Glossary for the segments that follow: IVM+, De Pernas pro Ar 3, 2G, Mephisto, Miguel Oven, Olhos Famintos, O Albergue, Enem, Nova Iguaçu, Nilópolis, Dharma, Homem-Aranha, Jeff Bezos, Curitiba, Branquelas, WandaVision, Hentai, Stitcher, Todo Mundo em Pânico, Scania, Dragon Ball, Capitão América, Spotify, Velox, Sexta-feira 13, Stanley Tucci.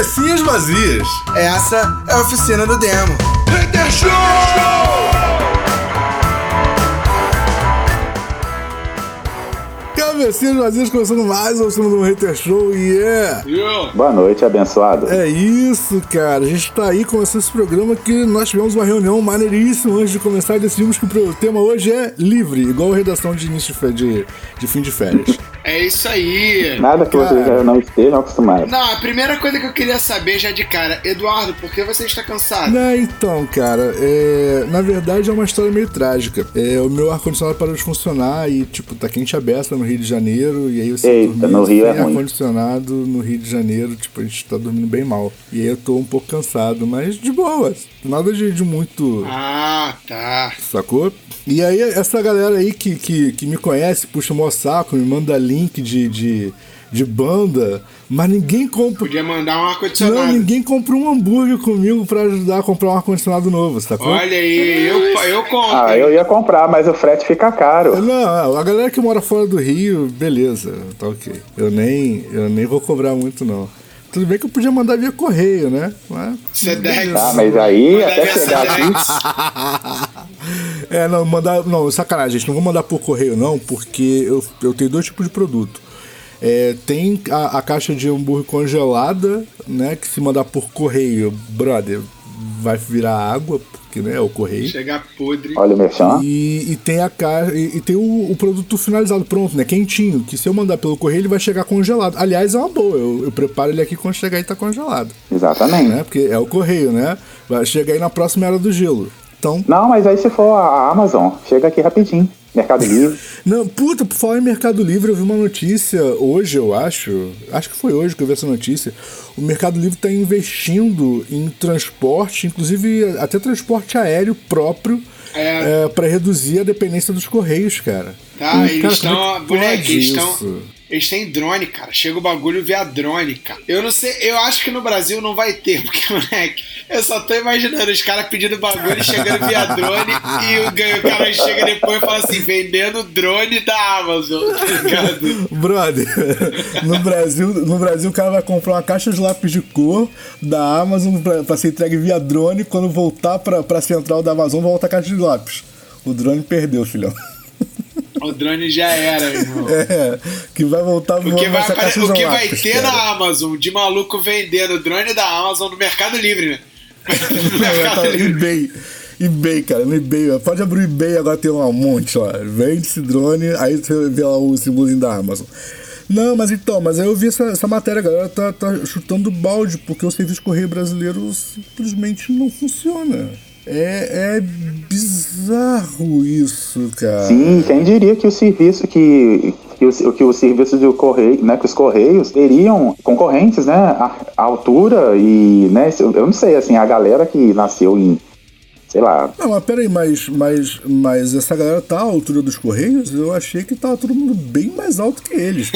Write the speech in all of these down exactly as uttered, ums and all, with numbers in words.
Cabecinhas Vazias. Essa é a oficina do Demo. Hater Show! Cabecinhas Vazias, começando mais uma oficina do Hater Show, e yeah. yeah. Boa noite, abençoado. É isso, cara. A gente tá aí começando esse programa que nós tivemos uma reunião maneiríssima antes de começar e decidimos que o tema hoje é livre, igual a redação de início de, de, de fim de férias. É isso aí. Nada que cara, vocês já não estejam acostumados. Não, a primeira coisa que eu queria saber já de cara, Eduardo, por que você está cansado? Não, então, cara, é... na verdade é uma história meio trágica. É... O meu ar-condicionado parou de funcionar e, tipo, tá quente a beça no Rio de Janeiro. E aí eu sempre dormi sem é ar-condicionado no Rio de Janeiro. Tipo, a gente tá dormindo bem mal. E aí eu tô um pouco cansado, mas de boa. Nada de, de muito... Ah, tá. Sacou? E aí essa galera aí que, que, que me conhece, puxa o maior saco, me manda link de, de, de banda, mas ninguém compra... Podia mandar um ar-condicionado. Não, ninguém compra um hambúrguer comigo pra ajudar a comprar um ar-condicionado novo, sacou? Olha aí, eu, eu compro. Ah, eu ia comprar, mas o frete fica caro. Não, a galera que mora fora do Rio, beleza, tá ok. Eu nem, eu nem vou cobrar muito, não. Tudo bem que eu podia mandar via correio, né? Mas, SEDEX. Tá, mas aí, mandar até chegar aqui... É, não, mandar... Não, sacanagem, gente. Não vou mandar por correio, não, porque eu, eu tenho dois tipos de produto. É, tem a, a caixa de hambúrguer congelada, né? Que se mandar por correio, brother, vai virar água, porque, né, é o correio. Chegar podre. Olha o merchan. E, e tem, a caixa, e, e tem o, o produto finalizado, pronto, né? Quentinho, que se eu mandar pelo correio, ele vai chegar congelado. Aliás, é uma boa. Eu, eu preparo ele aqui quando chegar e tá congelado. Exatamente. Né, porque é o correio, né? Vai chegar aí na próxima era do gelo. Então... Não, mas aí se for a Amazon, chega aqui rapidinho. Mercado Livre. Não, puta, por falar em Mercado Livre, eu vi uma notícia hoje, eu acho. Acho que foi hoje que eu vi essa notícia. O Mercado Livre está investindo em transporte, inclusive até transporte aéreo próprio, é... é, para reduzir a dependência dos correios, cara. Tá, e, eles estão... Moleque, eles estão... Eles têm drone, cara. Chega o bagulho via drone, cara. Eu não sei, eu acho que no Brasil não vai ter, porque, moleque, eu só tô imaginando os caras pedindo bagulho, chegando via drone, e o, ganho, o cara chega depois e fala assim, vendendo drone da Amazon, tá ligado? Brother, no Brasil, no Brasil o cara vai comprar uma caixa de lápis de cor da Amazon pra, pra ser entregue via drone, quando voltar pra, pra central da Amazon, volta a caixa de lápis. O drone perdeu, filhão. O drone já era, irmão. É, que vai voltar voando essa caixa de lápis. O que vai ter, cara, na Amazon, de maluco vendendo drone da Amazon no Mercado Livre, né? No Mercado Livre. eBay, eBay, cara, no eBay. Pode abrir o eBay, agora tem lá um monte, ó. Vende esse drone, aí você vê lá o símbolozinho da Amazon. Não, mas então, mas aí eu vi essa, essa matéria, a galera tá, tá chutando balde, porque o serviço correio brasileiro simplesmente não funciona. É, é bizarro isso, cara. Sim, quem diria que o serviço que, que, o, que o serviço do correio, né, que os correios teriam concorrentes, né, à, à altura e, né, eu não sei, assim, a galera que nasceu em, sei lá. Não, mas peraí, mas, mas, mas essa galera tá à altura dos correios? Eu achei que tava todo mundo bem mais alto que eles.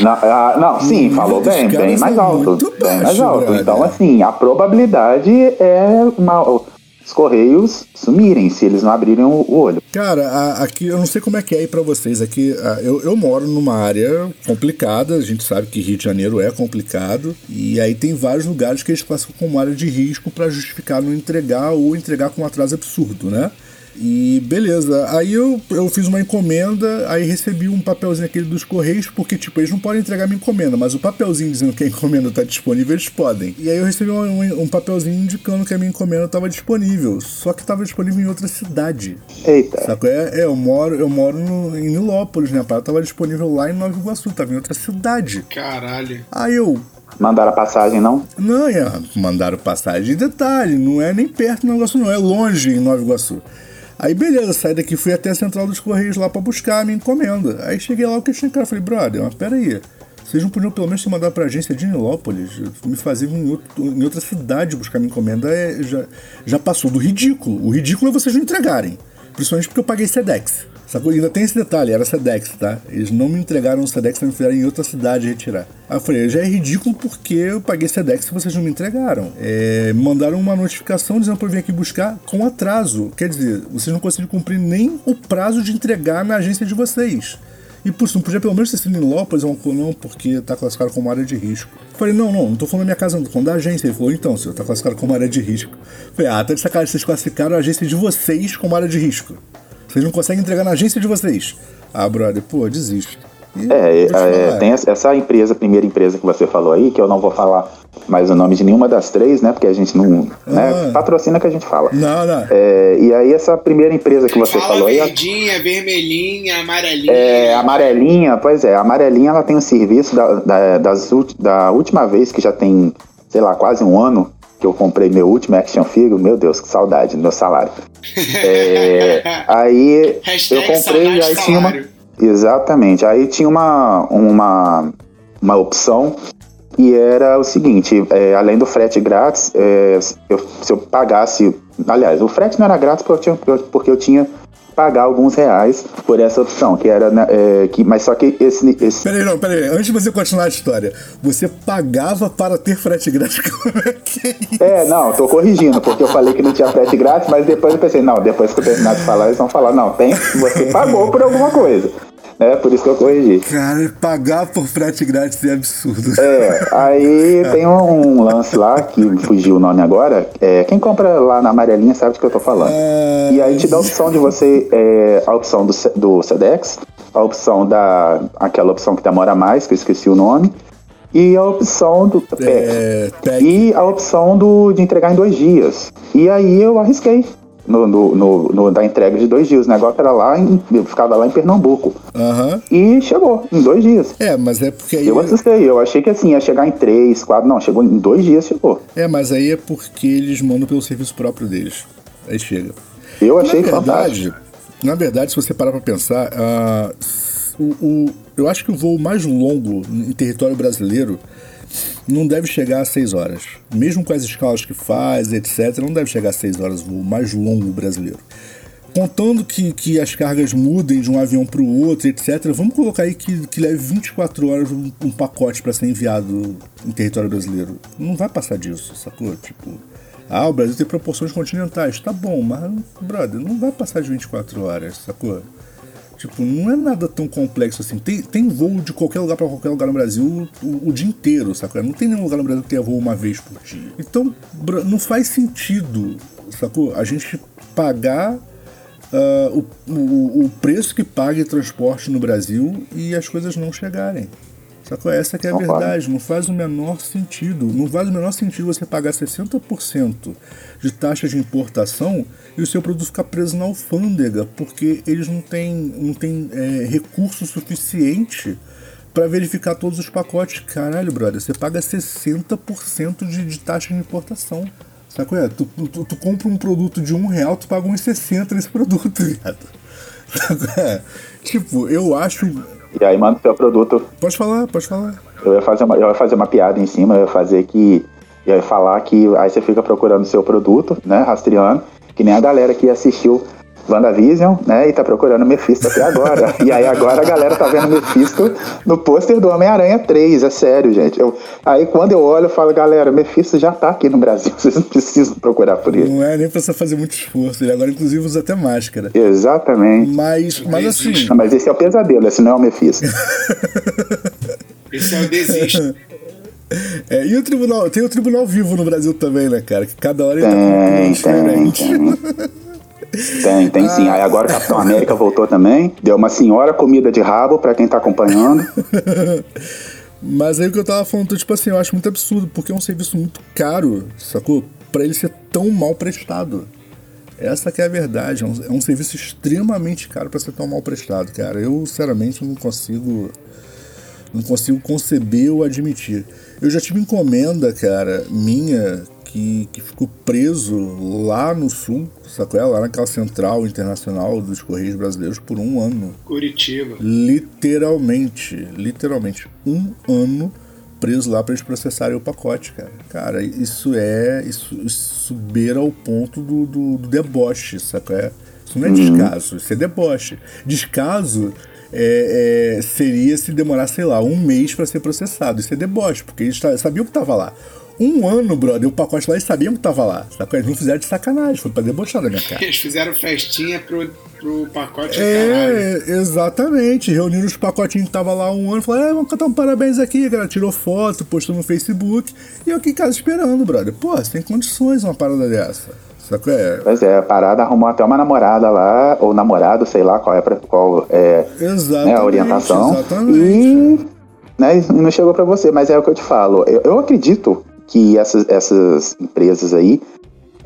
não, ah, não, sim, hum, falou bem, bem mais alto. Bem baixo, mais alto. Brother. Então, assim, a probabilidade é uma, os correios sumirem se eles não abrirem o olho. Cara, a, aqui, eu não sei como é que é aí pra vocês. Aqui, a, eu, eu moro numa área complicada, a gente sabe que Rio de Janeiro é complicado, e aí tem vários lugares que eles classificam como área de risco pra justificar não entregar ou entregar com um atraso absurdo, né? E beleza, aí eu, eu fiz uma encomenda, aí recebi um papelzinho aquele dos correios, porque tipo, eles não podem entregar minha encomenda, mas o papelzinho dizendo que a encomenda tá disponível, eles podem. E aí eu recebi um, um papelzinho indicando que a minha encomenda tava disponível, só que tava disponível em outra cidade. Eita. Sabe? É, é, eu moro, eu moro no, em Nilópolis, né, pá? Tava disponível lá em Nova Iguaçu, tava em outra cidade. Caralho. Aí eu... Mandaram passagem, não? Não, é, mandaram passagem. Detalhe, não é nem perto de Nova Iguaçu, não, é longe em Nova Iguaçu. Aí beleza, saí daqui, fui até a central dos Correios lá pra buscar a minha encomenda. Aí cheguei lá, eu questionei o cara, falei, brother, mas peraí, vocês não podiam pelo menos se mandar pra agência de Nilópolis? Me fazer em, outro, em outra cidade buscar minha encomenda, é, já, já passou do ridículo. O ridículo é vocês não entregarem, principalmente porque eu paguei SEDEX. Sacou? Ainda tem esse detalhe, era SEDEX, tá? Eles não me entregaram o SEDEX, me fizeram em outra cidade retirar. Aí eu falei, já é ridículo porque eu paguei SEDEX e vocês não me entregaram. É, mandaram uma notificação dizendo pra eu vir aqui buscar com atraso. Quer dizer, vocês não conseguiram cumprir nem o prazo de entregar na agência de vocês. E por isso, não podia pelo menos ter sido em Nilópolis ou não, porque tá classificado como área de risco. Falei, não, não, não tô falando da minha casa, não tô falando da agência. Ele falou, então, senhor, tá classificado como área de risco. Falei, ah, tá de sacanagem, vocês classificaram a agência de vocês como área de risco. Vocês não conseguem entregar na agência de vocês. Ah, brother, pô, desisto. E é, é, tem essa empresa, primeira empresa que você falou aí, que eu não vou falar mais o nome de nenhuma das três, né? Porque a gente não... Ah. Né, patrocina que a gente fala. Não, não. É, e aí essa primeira empresa que você fala falou aí... Verdinha, vermelhinha, amarelinha... É, amarelinha, pois é. A amarelinha, ela tem um serviço da, da, das, da última vez que já tem, sei lá, quase um ano... que eu comprei meu último action figure, meu Deus, que saudade do meu salário. É, aí eu comprei e aí tinha uma... Exatamente, aí tinha uma, uma, uma opção e era o seguinte, é, além do frete grátis, é, eu, se eu pagasse... Aliás, o frete não era grátis porque eu tinha, porque eu tinha que pagar alguns reais por essa opção, que era... É, que, mas só que esse... esse... Peraí, não, peraí, antes de você continuar a história, você pagava para ter frete grátis? Como é que é isso? É, não, tô corrigindo, porque eu falei que não tinha frete grátis, mas depois eu pensei, não, depois que eu terminar de falar, eles vão falar, não, tem, você pagou por alguma coisa. É, por isso que eu corrigi. Cara, pagar por frete grátis é absurdo. É, aí tem um, um lance lá, que fugiu o nome agora, é, quem compra lá na amarelinha sabe do que eu tô falando. É... E aí te dá a opção de você, é, a opção do, do SEDEX, a opção da, aquela opção que demora mais, que eu esqueci o nome, e a opção do P E C, é, e a opção do, de entregar em dois dias. E aí eu arrisquei. No, no, no, no, da entrega de dois dias. O negócio era lá, em, eu ficava lá em Pernambuco. Uhum. E chegou em dois dias. É, mas é porque aí... Eu assustei, eu achei que assim, ia chegar em três, quatro, não, chegou em dois dias, chegou. É, mas aí é porque eles mandam pelo serviço próprio deles. Aí chega. Eu achei fantástico. Na verdade, se você parar pra pensar, uh, o, o, eu acho que o voo mais longo em território brasileiro não deve chegar a seis horas. Mesmo com as escalas que faz, etcétera, não deve chegar a seis horas o voo mais longo brasileiro. Contando que, que as cargas mudem de um avião para o outro, etcétera, vamos colocar aí que, que leve vinte e quatro horas um, um pacote para ser enviado em território brasileiro. Não vai passar disso, sacou? Tipo, ah, o Brasil tem proporções continentais. Tá bom, mas, brother, não vai passar de vinte e quatro horas, sacou? Tipo, não é nada tão complexo assim. Tem, tem voo de qualquer lugar pra qualquer lugar no Brasil o, o dia inteiro, sacou? Não tem nenhum lugar no Brasil que tenha voo uma vez por dia. Então, não faz sentido, sacou? A gente pagar uh, o, o, o preço que paga em transporte no Brasil e as coisas não chegarem. Sacou? Essa que é a verdade. Não faz o menor sentido. Não faz o menor sentido você pagar sessenta por cento de taxa de importação e o seu produto ficar preso na alfândega, porque eles não têm, não têm é, recurso suficiente para verificar todos os pacotes. Caralho, brother, você paga sessenta por cento de, de taxa de importação. Sabe qual é? Tu, tu, tu compra um produto de um real, tu paga uns sessenta nesse produto, viado. Sabe qual é? Tipo, eu acho... E aí, mano, seu produto... Pode falar, pode falar. Eu ia fazer uma, eu ia fazer uma piada em cima, eu ia fazer que... Eu ia falar que aí você fica procurando o seu produto, né, rastreando, que nem a galera que assistiu WandaVision, né, e tá procurando Mephisto até agora. E aí agora a galera tá vendo Mephisto no pôster do Homem-Aranha três, é sério, gente. Eu, aí quando eu olho, eu falo, galera, Mephisto já tá aqui no Brasil, vocês não precisam procurar por ele. Não é, nem precisa fazer muito esforço, ele agora inclusive usa até máscara. Exatamente. Mas, mas assim... Não, mas esse é o pesadelo, esse não é o Mephisto. Esse é o desisto. É, e o tribunal, tem o tribunal vivo no Brasil também, né, cara? Que cada hora ele tem, tá com um diferente. Tem, tem, tem ah. sim. Aí agora o Capitão América voltou também. Deu uma senhora comida de rabo pra quem tá acompanhando. Mas aí o que eu tava falando, tipo assim, eu acho muito absurdo, porque é um serviço muito caro, sacou? Pra ele ser tão mal prestado. Essa que é a verdade. É um, é um serviço extremamente caro pra ser tão mal prestado, cara. Eu, sinceramente, não consigo... Não consigo conceber ou admitir. Eu já tive encomenda, cara, minha, que, que ficou preso lá no sul, sacou? Lá naquela central internacional dos Correios Brasileiros por um ano. Curitiba. Literalmente, literalmente, um ano preso lá pra eles processarem o pacote, cara. Cara, isso é... Isso, isso beira ao ponto do, do, do deboche, sacou? Isso não é descaso, isso é deboche. Descaso... É, é, seria se demorar, sei lá, um mês pra ser processado. Isso é deboche, porque eles sabiam que tava lá. um ano, brother, o pacote lá, eles sabiam que tava lá. Eles não fizeram de sacanagem, foi pra debochar da minha cara. Eles fizeram festinha pro, pro pacote. É, caralho. Exatamente. Reuniram os pacotinhos que tava lá um ano, falaram, é, vamos cantar um parabéns aqui, cara. Tirou foto, postou no Facebook. E eu aqui em casa esperando, brother. Pô, você tem condições uma parada dessa. É. Pois é, a parada arrumou até uma namorada lá, ou namorado, sei lá qual é, qual é, né, a orientação. Exatamente. E né, não chegou pra você, mas é o que eu te falo. Eu, eu acredito que essas, essas empresas aí,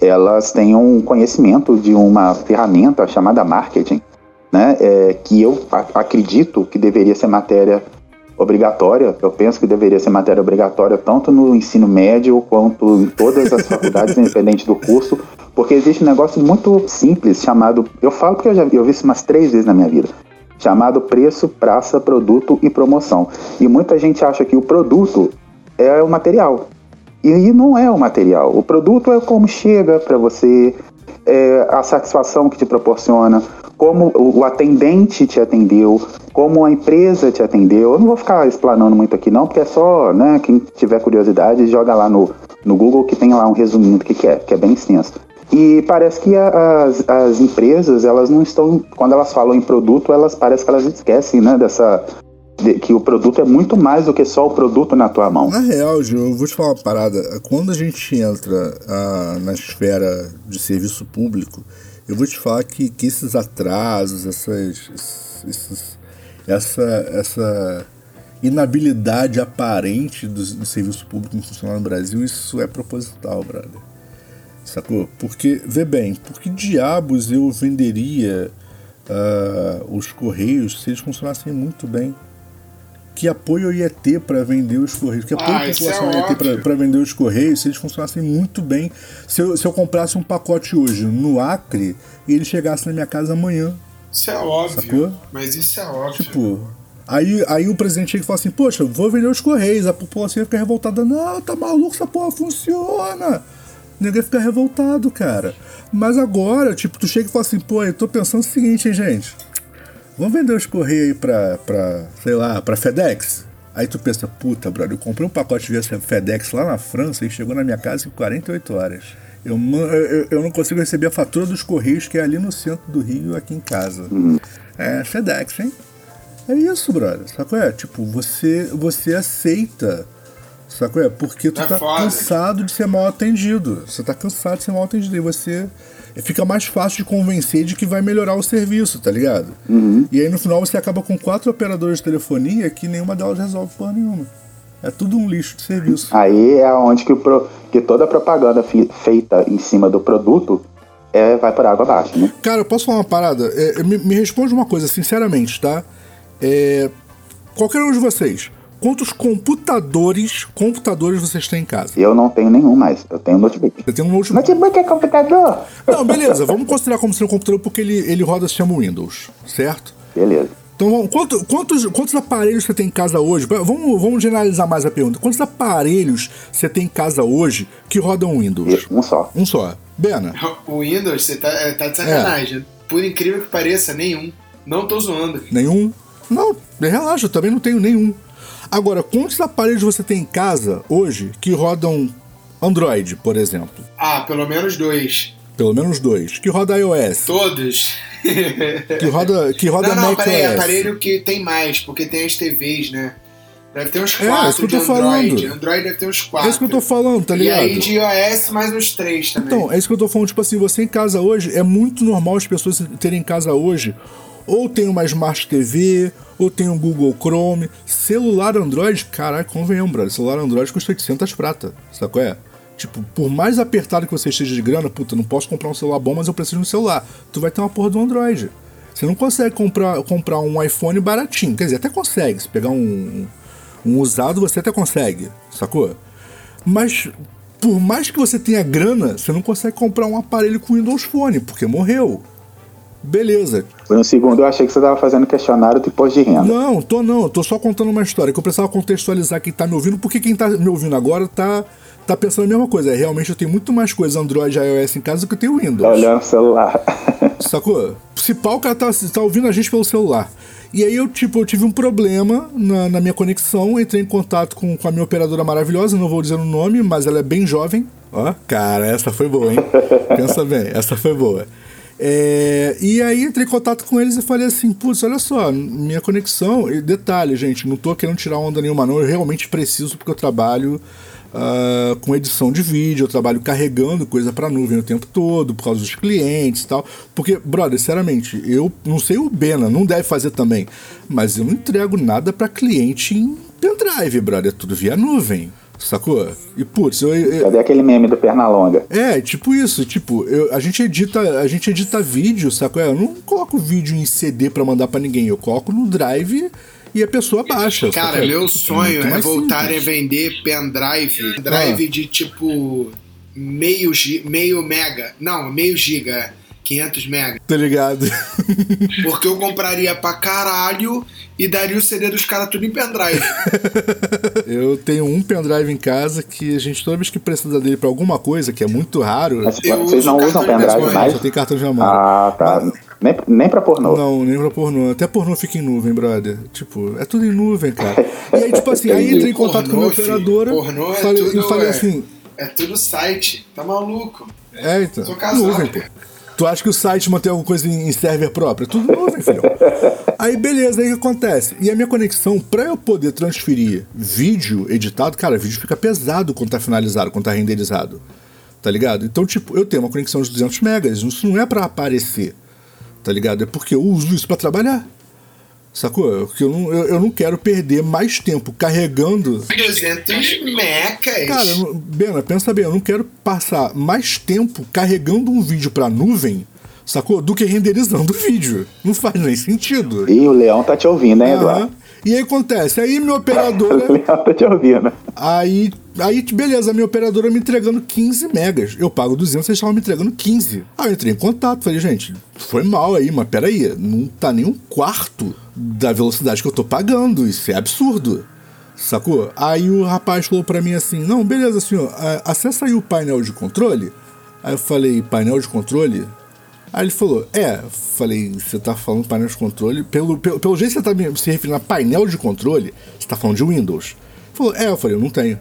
elas têm um conhecimento de uma ferramenta chamada marketing, né, é, que eu acredito que deveria ser matéria obrigatória, eu penso que deveria ser matéria obrigatória tanto no ensino médio quanto em todas as faculdades, independente do curso, porque existe um negócio muito simples chamado, eu falo porque eu já vi, eu vi isso umas três vezes na minha vida, chamado preço, praça, produto e promoção. E muita gente acha que o produto é o material, e não é o material. O produto é como chega para você, é a satisfação que te proporciona, como o atendente te atendeu, como a empresa te atendeu. Eu não vou ficar explanando muito aqui não, porque é só, né, quem tiver curiosidade, joga lá no, no Google que tem lá um resuminho do que, que é, que é bem extenso. E parece que as, as empresas, elas não estão, quando elas falam em produto, elas parece que elas esquecem, né, dessa... que o produto é muito mais do que só o produto na tua mão. Na real, Gil, eu vou te falar uma parada. Quando a gente entra ah, na esfera de serviço público, eu vou te falar que, que esses atrasos, essas, esses, essa, essa inabilidade aparente do, do serviço público em funcionar no Brasil, isso é proposital, brother. Sacou? Porque, vê bem, por que diabos eu venderia ah, os Correios se eles funcionassem muito bem? Que apoio eu ia ter para vender os Correios? Que apoio ah, a população é ia ter para vender os Correios se eles funcionassem muito bem? Se eu, se eu comprasse um pacote hoje no Acre e ele chegasse na minha casa amanhã. Isso é óbvio. Sacou? Mas isso é óbvio. Tipo, aí, aí o presidente chega e fala assim, poxa, vou vender os Correios. A população ia ficar revoltada. Não, tá maluco, essa porra funciona. Ninguém fica revoltado, cara. Mas agora, tipo, tu chega e fala assim, pô, eu tô pensando o seguinte, hein, gente. Vamos vender os Correios aí pra, pra, sei lá, pra SEDEX? Aí tu pensa, puta, brother, eu comprei um pacote via SEDEX lá na França e chegou na minha casa em quarenta e oito horas. Eu, eu, eu não consigo receber a fatura dos Correios, que é ali no centro do Rio, aqui em casa. É SEDEX, hein? É isso, brother, sacou? É, tipo, você, você aceita, sacou? É, porque tu tá cansado de ser mal atendido. Você tá cansado de ser mal atendido e você... fica mais fácil de convencer de que vai melhorar o serviço, tá ligado? Uhum. E aí no final você acaba com quatro operadoras de telefonia que nenhuma delas resolve porra nenhuma. É tudo um lixo de serviço. Aí é onde que, o pro... que toda a propaganda fi... feita em cima do produto é... vai por água abaixo, né? Cara, eu posso falar uma parada? É, me, me responde uma coisa, sinceramente, tá? É... Qualquer um de vocês, quantos computadores, computadores vocês têm em casa? Eu não tenho nenhum mais, eu tenho um notebook. Você tem um notebook? Notebook é computador? Não, beleza, vamos considerar como sendo um computador porque ele, ele roda sistema Windows, certo? Beleza. Então, quanto, quantos, quantos aparelhos você tem em casa hoje? Vamos, vamos generalizar mais a pergunta. Quantos aparelhos você tem em casa hoje que rodam Windows? Um só. Um só. Bena? O Windows, você tá, tá de sacanagem. É. Por incrível que pareça, nenhum. Não tô zoando. Nenhum? Não, relaxa, eu também não tenho nenhum. Agora, quantos aparelhos você tem em casa hoje que rodam Android, por exemplo? Ah, pelo menos dois. Pelo menos dois. Que roda iOS? Todos. Que roda, que roda macOS. Não, não, peraí, aparelho que tem mais, porque tem as T Vs, né? Deve ter uns quatro é, isso que eu tô de Android. Falando. Android deve ter uns quatro. É isso que eu tô falando, tá ligado? E aí de iOS mais uns três também. Então, é isso que eu tô falando. Tipo assim, você em casa hoje, é muito normal as pessoas terem em casa hoje ou tem uma Smart T V, ou tem um Google Chrome, celular Android, caralho, convenhamos, brother, celular Android custa oitocentos prata, sabe qual é? Tipo, por mais apertado que você esteja de grana, puta, não posso comprar um celular bom, mas eu preciso de um celular, tu vai ter uma porra do Android. Você não consegue comprar, comprar um iPhone baratinho, quer dizer, até consegue, se pegar um, um usado você até consegue, sacou? Mas, por mais que você tenha grana, você não consegue comprar um aparelho com Windows Phone, porque morreu. Beleza. Por um segundo eu achei que você estava fazendo questionário do imposto de renda. Não, tô não, tô só contando uma história que eu precisava contextualizar quem tá me ouvindo, porque quem tá me ouvindo agora tá, tá pensando a mesma coisa. É, realmente eu tenho muito mais coisa Android e iOS em casa do que eu tenho Windows. Tá olhando o celular. Sacou? se pau, o cara tá, tá ouvindo a gente pelo celular. E aí eu, tipo, eu tive um problema na, na minha conexão, entrei em contato com, com a minha operadora maravilhosa, não vou dizer o nome, mas ela é bem jovem. Ó, cara, essa foi boa, hein? Pensa bem, essa foi boa. É, e aí entrei em contato com eles e falei assim, putz, olha só, minha conexão... E detalhe, gente, não tô querendo tirar onda nenhuma não, eu realmente preciso porque eu trabalho... Uh, com edição de vídeo, eu trabalho carregando coisa pra nuvem o tempo todo, por causa dos clientes e tal, porque, brother, sinceramente, eu não sei o Bena, não deve fazer também, mas eu não entrego nada pra cliente em pendrive, brother, é tudo via nuvem, sacou? E, putz, eu... eu cadê aquele meme do Pernalonga? É, tipo isso, tipo, eu, a, gente edita, a gente edita vídeo, sacou? Eu não coloco vídeo em C D pra mandar pra ninguém, eu coloco no drive... E a pessoa baixa. Cara, meu é sonho é voltar simples. A vender pendrive. Pendrive ah. de tipo meio, meio mega. Não, meio giga. quinhentos mega. Tá ligado? Porque eu compraria pra caralho e daria o C D dos caras tudo em pendrive. Eu tenho um pendrive em casa que a gente toda vez que precisa dele pra alguma coisa, que é muito raro... Mas, eu vocês uso não usam pendrive mais? Só tem cartão de memória. Ah, tá. Mas, Nem, nem pra pornô. Não, nem pra pornô. Até pornô fica em nuvem, brother. Tipo, é tudo em nuvem, cara. E aí, tipo assim, aí entrei em contato pornô, com a minha operadora. Pornô é falei, tudo, e falei assim... É, é tudo site. Tá maluco. É, então. Tô casado. Nuvem, pô. Tu acha que o site mantém alguma coisa em server próprio? É tudo nuvem, filho. Aí, beleza. Aí o que acontece? E a minha conexão, pra eu poder transferir vídeo editado... Cara, vídeo fica pesado quando tá finalizado, quando tá renderizado. Tá ligado? Então, tipo, eu tenho uma conexão de duzentos megas. Isso não é pra aparecer. Tá ligado? É porque eu uso isso pra trabalhar. Sacou? Eu, eu, eu não quero perder mais tempo carregando... duzentos mecas? Cara, eu, Bena, pensa bem. Eu não quero passar mais tempo carregando um vídeo pra nuvem, sacou? Do que renderizando o vídeo. Não faz nem sentido. E o Leão tá te ouvindo, né, Eduardo? Uhum. E aí acontece. Aí minha operadora... o Leão tá te ouvindo. Aí, aí, beleza. A minha operadora me entregando quinze megas. Eu pago duzentos, eles estavam me entregando quinze. Aí eu entrei em contato. Falei, gente... Foi mal aí, mas peraí, não tá nem um quarto da velocidade que eu tô pagando, isso é absurdo, sacou? Aí o rapaz falou pra mim assim, não, beleza senhor, acessa aí o painel de controle. Aí eu falei, painel de controle? Aí ele falou, é, eu falei, você tá falando painel de controle, pelo, pelo, pelo jeito que você tá me, se referindo a painel de controle, você tá falando de Windows. Ele falou, é, eu falei, eu não tenho.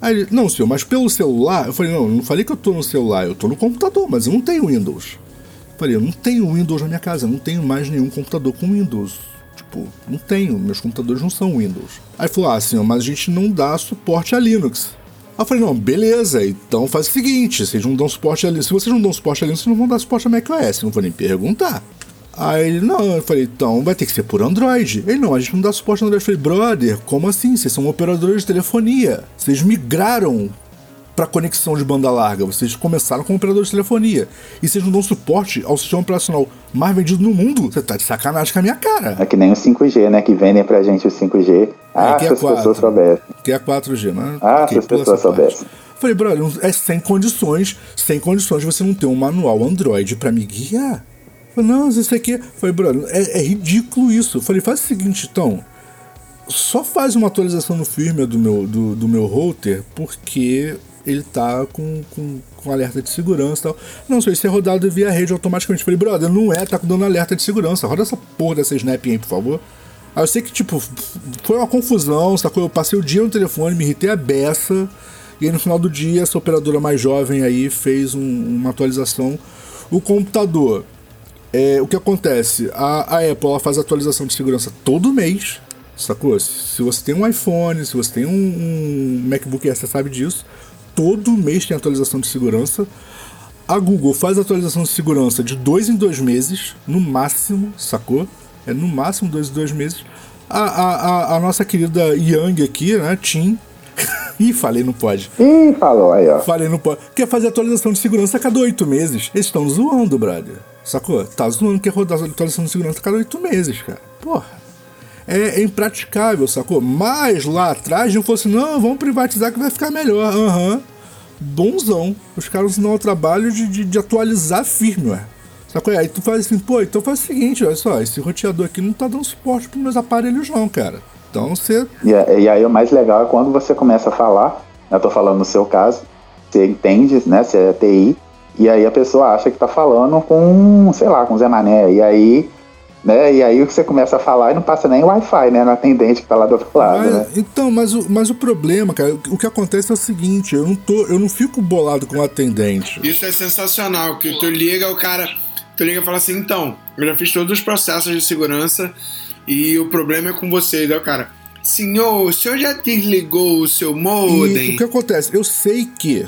Aí ele, não senhor, mas pelo celular, eu falei, não, eu não falei que eu tô no celular, eu tô no computador, mas eu não tenho Windows. Falei, eu não tenho Windows na minha casa, eu não tenho mais nenhum computador com Windows. Tipo, não tenho, meus computadores não são Windows. Aí falou, ah, senhor, mas a gente não dá suporte a Linux. Aí eu falei, não, beleza, então faz o seguinte, vocês não dão suporte a Linux, se vocês não dão suporte a Linux, vocês não vão dar suporte a macOS, não vou nem perguntar. Aí ele, não, eu falei, então vai ter que ser por Android. Ele, não, a gente não dá suporte a Android. Eu falei, brother, como assim? Vocês são operadores de telefonia, vocês migraram para conexão de banda larga, vocês começaram com o operador de telefonia, e vocês não dão suporte ao sistema operacional mais vendido no mundo, você tá de sacanagem com a minha cara. É que nem o cinco G, né, que vendem pra gente o cinco G, ah, é, se é as quatro, pessoas soubessem. Que é quatro G, mas... Ah, okay, se as pessoas soubessem. Falei, brother, é sem condições, sem condições de você não ter um manual Android pra me guiar. Falei, não, isso aqui... Falei, brother, é, é ridículo isso. Falei, faz o seguinte, então... Só faz uma atualização no firmware do meu, do, do meu router, porque... ele tá com, com, com alerta de segurança e tal. Não, senhor, isso é rodado via rede automaticamente. Falei, brother, não é, tá dando alerta de segurança. Roda essa porra dessa Snap aí, por favor. Aí eu sei que, tipo, foi uma confusão, sacou? Eu passei o dia no telefone, me irritei a beça. E aí, no final do dia, essa operadora mais jovem aí fez um, uma atualização. O computador, é, o que acontece? A, a Apple, ela faz atualização de segurança todo mês, sacou? Se você tem um iPhone, se você tem um, um MacBook Air, você sabe disso. Todo mês tem atualização de segurança. A Google faz atualização de segurança de dois em dois meses, no máximo, sacou? É no máximo dois em dois meses. A, a, a, a nossa querida Yang aqui, né, Tim... Ih, falei, não pode. Ih, falou aí, ó. Falei, não pode. Quer fazer atualização de segurança a cada oito meses. Eles estão zoando, brother. Sacou? Tá zoando, quer rodar atualização de segurança a cada oito meses, cara. Porra. É impraticável, sacou? Mas lá atrás não fosse, não, vamos privatizar que vai ficar melhor. Aham. Uhum. Bonzão. Os caras não dão o trabalho de, de, de atualizar firmware. Sacou? Aí tu faz assim, pô, então faz o seguinte, olha só, esse roteador aqui não tá dando suporte pros meus aparelhos não, cara. Então você... E, e aí o mais legal é quando você começa a falar, eu tô falando no seu caso, você entende, né, você é T I, E aí a pessoa acha que tá falando com, sei lá, com o Zé Mané. E aí, né, e aí o que você começa a falar e não passa nem o Wi-Fi, né, no atendente que tá lá do outro lado, mas, né? Então, mas o, mas o problema, cara, o que acontece é o seguinte, eu não, tô, eu não fico bolado com o atendente. Isso é sensacional, que tu liga, o cara, tu liga e fala assim, então, eu já fiz todos os processos de segurança e o problema é com você, né, cara? Senhor, o senhor já desligou o seu modem? E o que acontece? Eu sei que,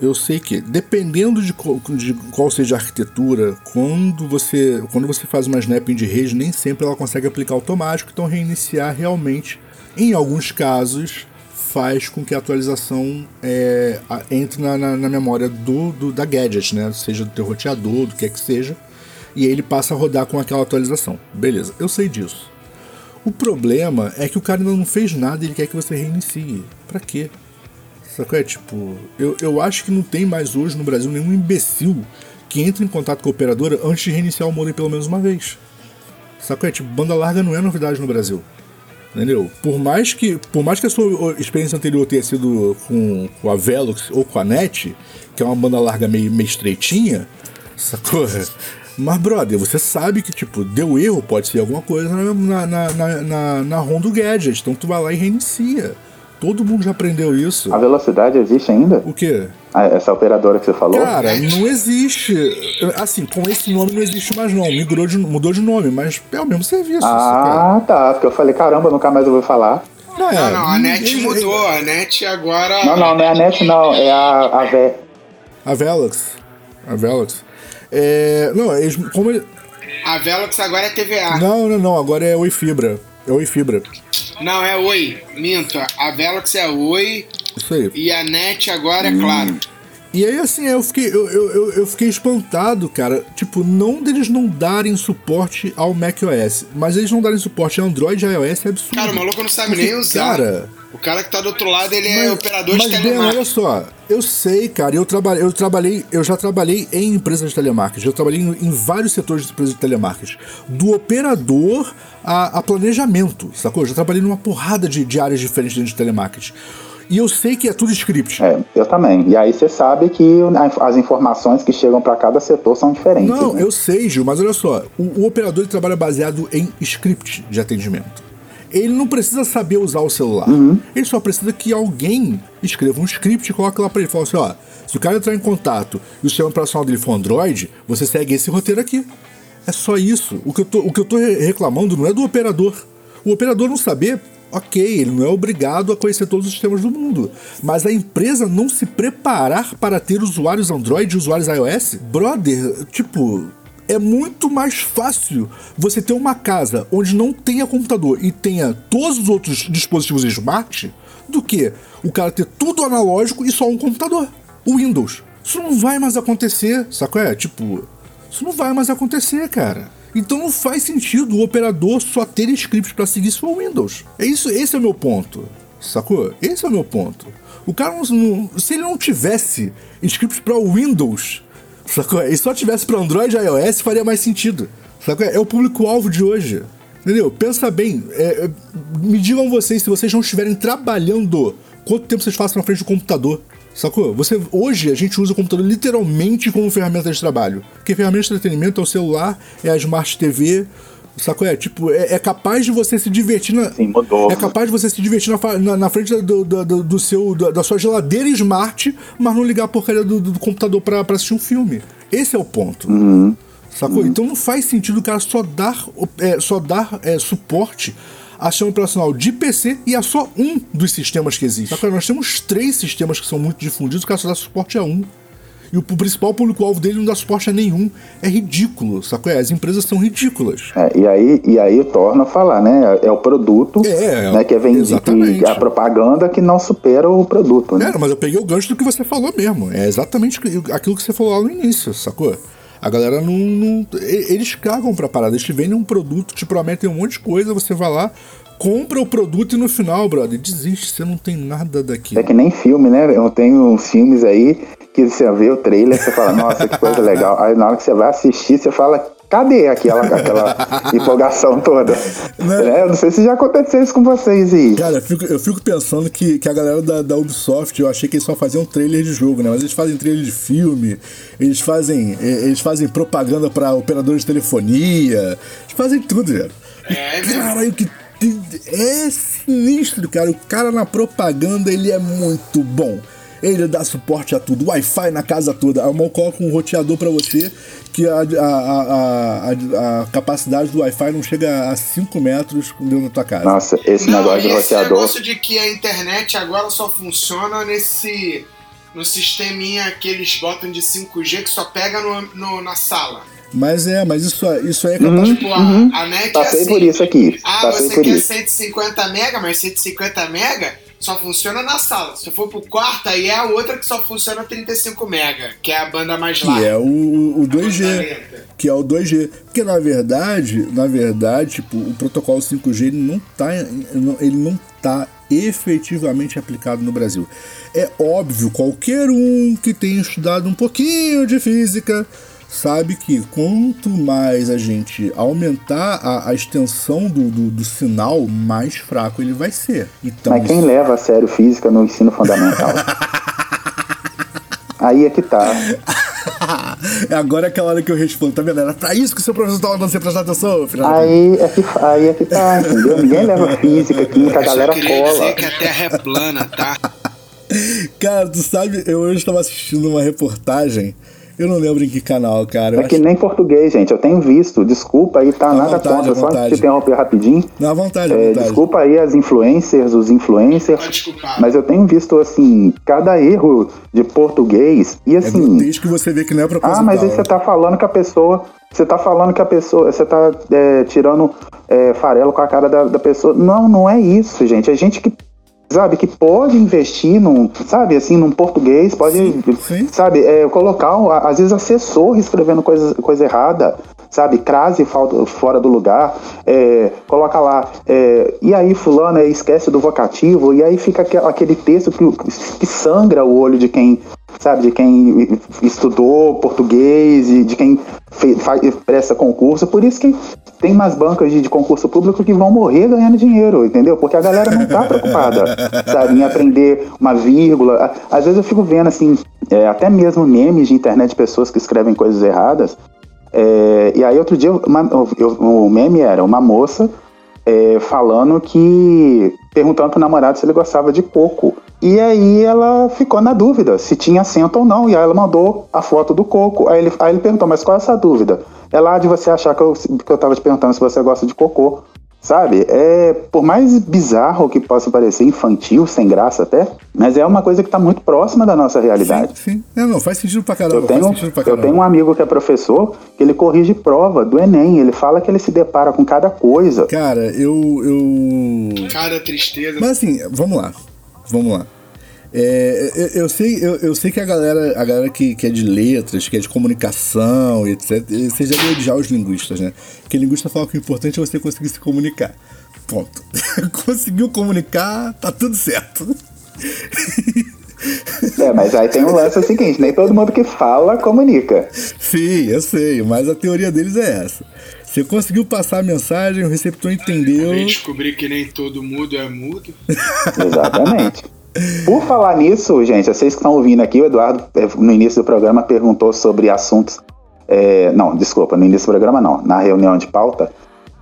eu sei que, dependendo de qual, de qual seja a arquitetura, quando você, quando você faz uma snapping de rede, nem sempre ela consegue aplicar automático, então reiniciar realmente, em alguns casos, faz com que a atualização é, entre na, na, na memória do, do, da gadget, né? Seja do teu roteador, do que é que seja, e aí ele passa a rodar com aquela atualização. Beleza, eu sei disso. O problema é que o cara ainda não fez nada e ele quer que você reinicie. Pra quê? Sacou? É tipo... Eu, eu acho que não tem mais hoje no Brasil nenhum imbecil que entre em contato com a operadora antes de reiniciar o modem pelo menos uma vez. Sacou? É tipo... Banda larga não é novidade no Brasil. Entendeu? Por mais que, por mais que a sua experiência anterior tenha sido com, com a Velox ou com a NET, que é uma banda larga meio, meio estreitinha, sacou? Mas, brother, você sabe que, tipo, deu erro, pode ser alguma coisa na, na, na, na, na ROM do gadget. Então tu vai lá e reinicia. Todo mundo já aprendeu isso. A velocidade existe ainda? O quê? Ah, essa operadora que você falou? Cara, não existe. Assim, com esse nome não existe mais não. Migrou de, mudou de nome, mas é o mesmo serviço. Ah, isso, tá. Porque eu falei, caramba, nunca mais eu vou falar. Não, é, não, não, a NET é, mudou. É, a NET agora... Não, não, não é a NET, não. É a, a, Ve... a Velox. A Velox. É, não, eles, como ele... A Velox agora é T V A. Não, não, não, agora é Oi Fibra. É Oi Fibra. Não, é Oi. Minto. A Velox é Oi. Isso aí. E a NET agora hum. é Claro. E aí, assim, eu fiquei, eu, eu, eu fiquei espantado, cara. Tipo, não deles não darem suporte ao macOS, mas eles não darem suporte ao Android e iOS é absurdo. Cara, o maluco não sabe porque, nem usar. Cara, o cara que tá do outro lado, ele mas, é operador de telemarketing. Mas, bem, olha só, eu sei, cara, eu, traba, eu, trabalhei, eu já trabalhei em empresas de telemarketing, eu trabalhei em, em vários setores de empresas de telemarketing, do operador a, a planejamento, sacou? Eu já trabalhei numa porrada de, de áreas diferentes dentro de telemarketing. E eu sei que é tudo script. É, eu também. E aí você sabe que as informações que chegam para cada setor são diferentes. Não, né? Eu sei, Gil, mas olha só. O, o operador ele trabalha baseado em script de atendimento. Ele não precisa saber usar o celular. Uhum. Ele só precisa que alguém escreva um script e coloque lá para ele. Fala assim, ó, se o cara entrar em contato e o sistema operacional dele for Android, você segue esse roteiro aqui. É só isso. O que eu tô, o que eu tô reclamando não é do operador. O operador não saber... Ok, ele não é obrigado a conhecer todos os sistemas do mundo, mas a empresa não se preparar para ter usuários Android e usuários iOS? Brother, tipo, é muito mais fácil você ter uma casa onde não tenha computador e tenha todos os outros dispositivos smart do que o cara ter tudo analógico e só um computador, o Windows. Isso não vai mais acontecer, sacou? É, tipo, isso não vai mais acontecer, cara. Então não faz sentido o operador só ter scripts para seguir isso no Windows. É isso, esse é o meu ponto, sacou? Esse é o meu ponto. O cara, não, se ele não tivesse scripts para o Windows, sacou? E só tivesse para Android e iOS, faria mais sentido, sacou? É o público-alvo de hoje, entendeu? Pensa bem, é, é, me digam vocês, se vocês não estiverem trabalhando, quanto tempo vocês passam na frente do computador? Sacou? Você, hoje a gente usa o computador literalmente como ferramenta de trabalho. Porque ferramenta de entretenimento é o celular, é a Smart T V, sacou? É tipo, é, é capaz de você se divertir na. Sim, mudou. É capaz de você se divertir na, na, na frente do, do, do, do seu, do, da sua geladeira Smart, mas não ligar a porcaria do, do computador pra, pra assistir um filme. Esse é o ponto. Uhum. Sacou? Uhum. Então não faz sentido o cara só dar, é, só dar é, suporte. A sistema operacional de P C e a só um dos sistemas que existe. Então, nós temos três sistemas que são muito difundidos, o cara só dá suporte a um. E o principal público-alvo dele não dá suporte a nenhum. É ridículo, sacou? As empresas são ridículas. É, e aí, e aí eu torno a falar, né? É o produto é, né, que é vendido, que é a propaganda que não supera o produto. Né? É, mas eu peguei o gancho do que você falou mesmo. É exatamente aquilo que você falou lá no início, sacou? A galera não, não... Eles cagam pra parada. Eles te vendem um produto, te prometem um monte de coisa, você vai lá, compra o produto e no final, brother, desiste, você não tem nada daqui. É que nem filme, né? Eu tenho uns filmes aí que você vê o trailer, você fala, nossa, que coisa legal. Aí na hora que você vai assistir, você fala, cadê aquela, aquela empolgação toda? Né? Eu não sei se já aconteceu isso com vocês aí. Cara, eu fico, eu fico pensando que, que a galera da, da Ubisoft, eu achei que eles só faziam trailer de jogo, né? Mas eles fazem trailer de filme, eles fazem, eles fazem propaganda pra operadores de telefonia, eles fazem tudo, velho. É, caralho, que é sinistro, cara. O cara na propaganda, ele é muito bom. Ele dá suporte a tudo, Wi-Fi na casa toda. A mão coloca um roteador pra você que a, a, a, a, a capacidade do Wi-Fi não chega a cinco metros dentro da tua casa. Nossa, esse não, negócio de esse roteador... Esse negócio de que a internet agora só funciona nesse... no sisteminha que eles botam de cinco G que só pega no, no, na sala. Mas é, mas isso, isso aí é capaz uhum, de... Tipo, uhum. a, a NET Passei é assim, por isso aqui. Ah, Passei você por quer isso. cento e cinquenta mega, mas cento e cinquenta mega... só funciona na sala. Se for pro quarto, aí é a outra que só funciona trinta e cinco mega, que é a banda mais larga. Que é o, o, o dois G. Que é o dois G. Porque, na verdade, na verdade, tipo, o protocolo cinco G, ele não tá, ele não tá efetivamente aplicado no Brasil. É óbvio, qualquer um que tenha estudado um pouquinho de física sabe que quanto mais a gente aumentar a, a extensão do, do, do sinal, mais fraco ele vai ser. Então, mas quem isso... leva a sério física no ensino fundamental? Aí é que tá. Agora é aquela hora que eu respondo, tá vendo? Era pra isso que o seu professor tava dando você prestar atenção, filho. Aí é que, aí é que tá, entendeu? Ninguém leva física aqui, que a galera cola. Eu dizer que a terra é plana, tá? Cara, tu sabe, eu hoje tava assistindo uma reportagem. Eu não lembro em que canal, cara. Eu é que acho... nem português, gente. Eu tenho visto. Desculpa aí, tá? Nada contra. Só antes de interromper rapidinho. Na vontade, é, vontade. Desculpa aí as influencers, os influencers. Mas eu tenho visto, assim, cada erro de português. E assim... É desde que você vê que não é proposital. Ah, mas aí você tá falando que a pessoa... Você tá falando que a pessoa... Você tá é, tirando é, farelo com a cara da, da pessoa. Não, não é isso, gente. É gente que... sabe, que pode investir num, sabe, assim, num português, pode, sim, sim. sabe, é, colocar, às vezes, assessor escrevendo coisa, coisa errada, sabe, crase fora do lugar, é, coloca lá, é, e aí fulano é, esquece do vocativo, e aí fica aquele texto que, que sangra o olho de quem, sabe, de quem estudou português e de quem fez, faz, presta concurso. Por isso que tem umas bancas de, de concurso público que vão morrer ganhando dinheiro, entendeu? Porque a galera não tá preocupada, sabe, em aprender uma vírgula. Às vezes eu fico vendo, assim, é, até mesmo memes de internet de pessoas que escrevem coisas erradas. É, e aí outro dia, uma, eu, o meme era uma moça é, falando que... perguntando pro namorado se ele gostava de coco. E aí ela ficou na dúvida se tinha acento ou não, e aí ela mandou a foto do coco. Aí ele, aí ele perguntou, mas qual é essa dúvida? É lá de você achar que eu, que eu tava te perguntando se você gosta de cocô, sabe? É, por mais bizarro que possa parecer, infantil, sem graça até, mas é uma coisa que tá muito próxima da nossa realidade. Sim, sim. É, não, faz sentido pra caramba. Eu tenho, faz sentido pra caramba. Eu tenho um amigo que é professor, que ele corrige prova do Enem, ele fala que ele se depara com cada coisa. Cara, eu... eu... Cara, tristeza. Mas assim, vamos lá. Vamos lá. É, eu, eu, sei, eu, eu sei que a galera, a galera que, que é de letras, que é de comunicação, etcétera, vocês devem odiar os linguistas, né? Porque linguista fala que o importante é você conseguir se comunicar. Ponto. Conseguiu comunicar, tá tudo certo. É, mas aí tem um lance é o seguinte, nem todo mundo que fala comunica. Sim, eu sei, mas a teoria deles é essa. Você conseguiu passar a mensagem, o receptor entendeu. Eu descobri que nem todo mundo é mudo. Exatamente. Por falar nisso, gente, vocês que estão ouvindo aqui, o Eduardo, no início do programa, perguntou sobre assuntos... É, não, desculpa, no início do programa não, na reunião de pauta,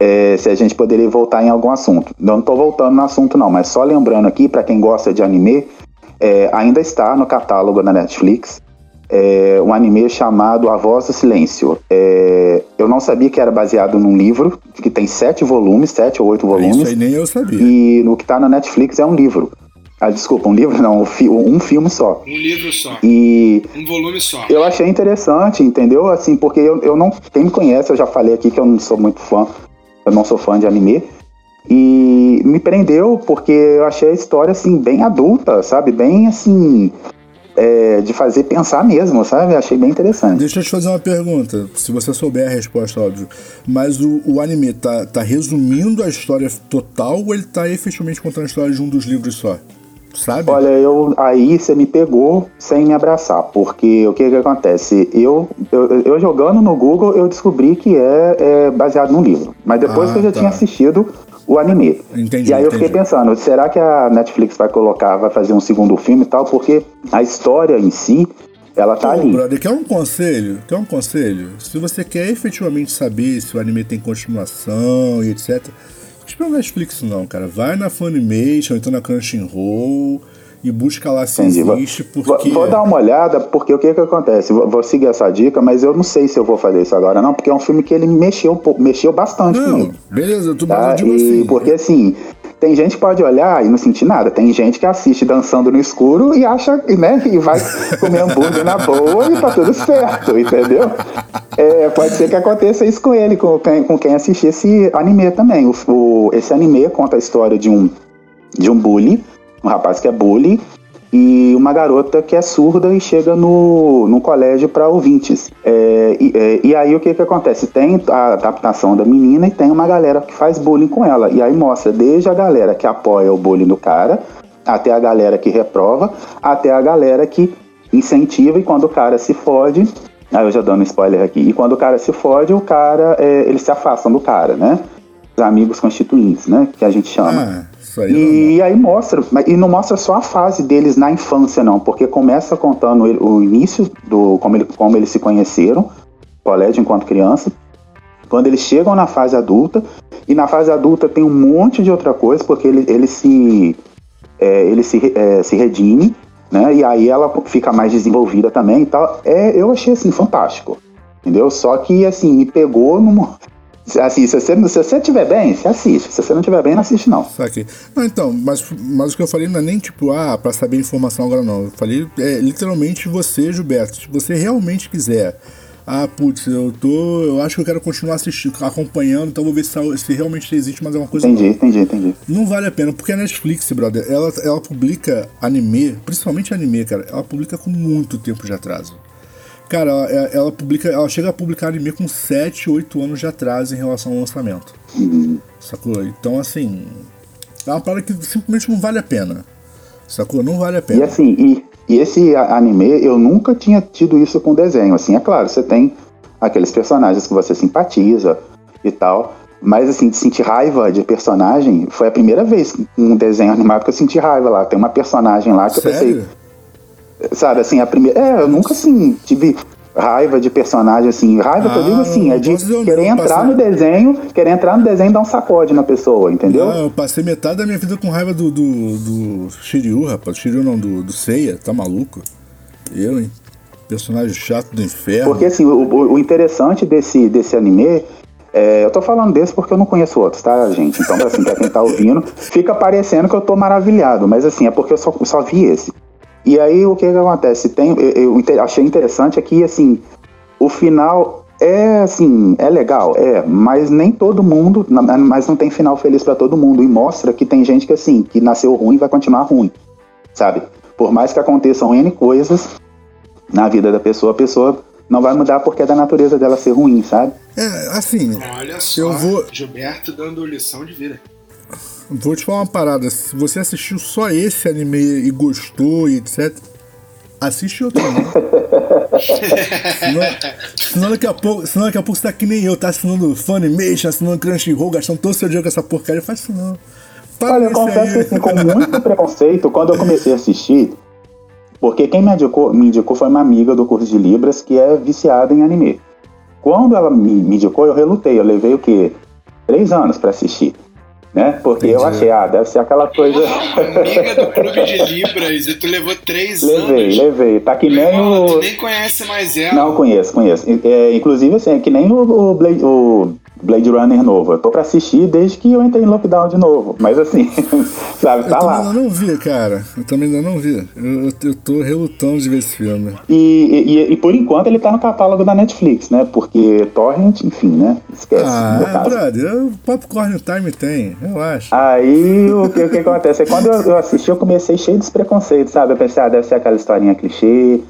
é, se a gente poderia voltar em algum assunto. Eu não estou voltando no assunto não, mas só lembrando aqui, para quem gosta de anime, é, ainda está no catálogo da Netflix... É, um anime chamado A Voz do Silêncio. É, eu não sabia que era baseado num livro, que tem sete volumes, sete ou oito volumes. Isso aí nem eu sabia. E o que tá na Netflix é um livro. Ah, desculpa, um livro não, um, fi- um filme só. Um livro só. E um volume só. Eu achei interessante, entendeu? Assim, porque eu, eu não... Quem me conhece, eu já falei aqui que eu não sou muito fã, eu não sou fã de anime. E me prendeu, porque eu achei a história, assim, bem adulta, sabe? Bem, assim... É, de fazer pensar mesmo, sabe? Achei bem interessante. Deixa eu te fazer uma pergunta, se você souber a resposta, óbvio. Mas o, o anime tá, tá resumindo a história total ou ele tá efetivamente contando a história de um dos livros só? sabe? Olha, eu, aí você me pegou sem me abraçar, porque o que que acontece? Eu, eu, eu jogando no Google, eu descobri que é, é baseado num livro, mas depois ah, que eu já tá. tinha assistido o anime. Entendi, e aí entendi. Eu fiquei pensando, será que a Netflix vai colocar, vai fazer um segundo filme e tal, porque a história em si, ela tá Pô, ali. Brother, quer um conselho? Quer um conselho? Se você quer efetivamente saber se o anime tem continuação e etcétera, tipo não é Netflix não, cara. Vai na Funimation, então na Crunchyroll e busca lá se Entendi. Existe, porque... Vou, vou dar uma olhada, porque o que que acontece? Vou, vou seguir essa dica, mas eu não sei se eu vou fazer isso agora não, porque é um filme que ele mexeu, mexeu bastante não, comigo. Beleza, eu tô tá? de você. Porque assim... Tem gente que pode olhar e não sentir nada. Tem gente que assiste dançando no escuro e acha, né, e vai comer hambúrguer na boa e tá tudo certo, entendeu? É, pode ser que aconteça isso com ele, com quem, com quem assistir esse anime também. O, o, esse anime conta a história de um, de um bully, um rapaz que é bully, e uma garota que é surda e chega no, no colégio para ouvintes. É, e, é, e aí o que que acontece? Tem a adaptação da menina e tem uma galera que faz bullying com ela. E aí mostra desde a galera que apoia o bullying do cara, até a galera que reprova, até a galera que incentiva. E quando o cara se fode... Ah, eu já dando um spoiler aqui. E quando o cara se fode, o cara, é, eles se afastam do cara, né? Os amigos constituintes, né? Que a gente chama... Ah. E, e aí mostra, e não mostra só a fase deles na infância não, porque começa contando ele, o início do como, ele, como eles se conheceram, colégio enquanto criança, quando eles chegam na fase adulta, e na fase adulta tem um monte de outra coisa, porque ele, ele se é, ele se, é, se redime, né, e aí ela fica mais desenvolvida também e tal, é, eu achei assim, fantástico, entendeu? Só que assim, me pegou num... Assim, se você estiver bem, você assiste. Se você não estiver bem, não assiste, não. Saquei. Não, então, mas, mas o que eu falei não é nem tipo, ah, pra saber informação agora não. Eu falei, é, literalmente você, Gilberto, se você realmente quiser, ah, putz, eu tô, eu acho que eu quero continuar assistindo, acompanhando, então vou ver se, se realmente existe mais alguma coisa. Entendi, não. entendi, entendi. Não vale a pena, porque a Netflix, brother, ela, ela publica anime, principalmente anime, cara, ela publica com muito tempo de atraso. Cara, ela, ela, publica, ela chega a publicar anime com sete, oito anos de atraso em relação ao lançamento. Uhum. Sacou? Então, assim, é uma parada que simplesmente não vale a pena. Sacou? Não vale a pena. E assim, e, e esse anime, eu nunca tinha tido isso com desenho. Assim, é claro, você tem aqueles personagens que você simpatiza e tal, mas assim, de sentir raiva de personagem, foi a primeira vez em um desenho animado que eu senti raiva lá. Tem uma personagem lá que Sério? Eu pensei... Sabe, assim, a primeira... É, eu nunca, assim, tive raiva de personagem, assim. Raiva, ah, que eu digo, assim, é de querer entrar no desenho, querer entrar no desenho e dar um sacode na pessoa, entendeu? Não, eu passei metade da minha vida com raiva do, do, do Shiryu, rapaz. Shiryu não, do, do Seiya, tá maluco? Eu, hein? Personagem chato do inferno. Porque, assim, o, o interessante desse, desse anime... É, eu tô falando desse porque eu não conheço outros, tá, gente? Então, assim, pra quem tá ouvindo, fica parecendo que eu tô maravilhado. Mas, assim, é porque eu só, só vi esse. E aí o que que acontece? Tem, eu, eu achei interessante é que, assim, o final é, assim, é legal, é, mas nem todo mundo, mas não tem final feliz pra todo mundo, e mostra que tem gente que, assim, que nasceu ruim e vai continuar ruim, sabe? Por mais que aconteçam N coisas na vida da pessoa, a pessoa não vai mudar porque é da natureza dela ser ruim, sabe? É, assim... Olha só, eu vou... Gilberto dando lição de vida. Vou te falar uma parada, se você assistiu só esse anime e gostou e etcétera, assiste outro anime. Senão daqui a pouco você tá que nem eu, tá assinando Funimation, assinando Crunchyroll, gastando todo o seu dinheiro com essa porcaria, faz isso não. Para. Olha, eu confesso assim, com muito preconceito, quando eu comecei a assistir, porque quem me indicou, me indicou foi uma amiga do curso de Libras que é viciada em anime. Quando ela me, me indicou, eu relutei, eu levei o quê? Três anos pra assistir. Né? Porque Entendi. Eu achei, ah, deve ser aquela coisa. Amiga do clube de Libras, e tu levou três levei, anos. Levei, levei. Tá que nem o. Tu nem conhece mais ela. Não, conheço, conheço. É, inclusive, assim, é que nem o Blade, o Blade Runner novo. Eu tô pra assistir desde que eu entrei em lockdown de novo. Mas assim, sabe, tá eu lá. Eu ainda não vi, cara. Eu também ainda não vi. Eu, eu, eu tô relutando de ver esse filme. E, e, e por enquanto ele tá no catálogo da Netflix, né? Porque Torrent, enfim, né? Esquece. Ah, é, brother, o Popcorn Time tem. Eu acho. Aí o que, o que acontece? Quando eu, eu assisti, eu comecei cheio de preconceitos, sabe? Eu pensei, ah, deve ser aquela historinha clichê,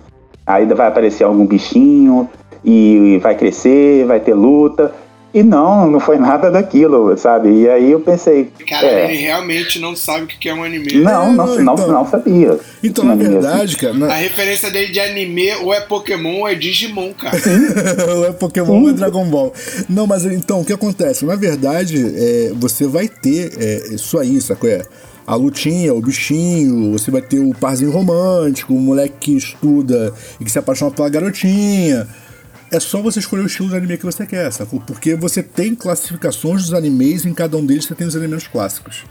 aí vai aparecer algum bichinho, e, e vai crescer, vai ter luta. E não, não foi nada daquilo, sabe? E aí eu pensei... Cara, é... ele realmente não sabe o que é um anime. Não, é, não, não, então... não sabia. Então, na verdade, cara... Não... A referência dele de anime ou é Pokémon ou é Digimon, cara. Ou é Pokémon ou é Dragon Ball. Não, mas então, o que acontece? Na verdade, é, você vai ter é, isso aí, sacou? É? A lutinha, o bichinho, você vai ter o parzinho romântico, o moleque que estuda e que se apaixona pela garotinha... É só você escolher o estilo de anime que você quer, sacou? Porque você tem classificações dos animes e em cada um deles você tem os elementos clássicos,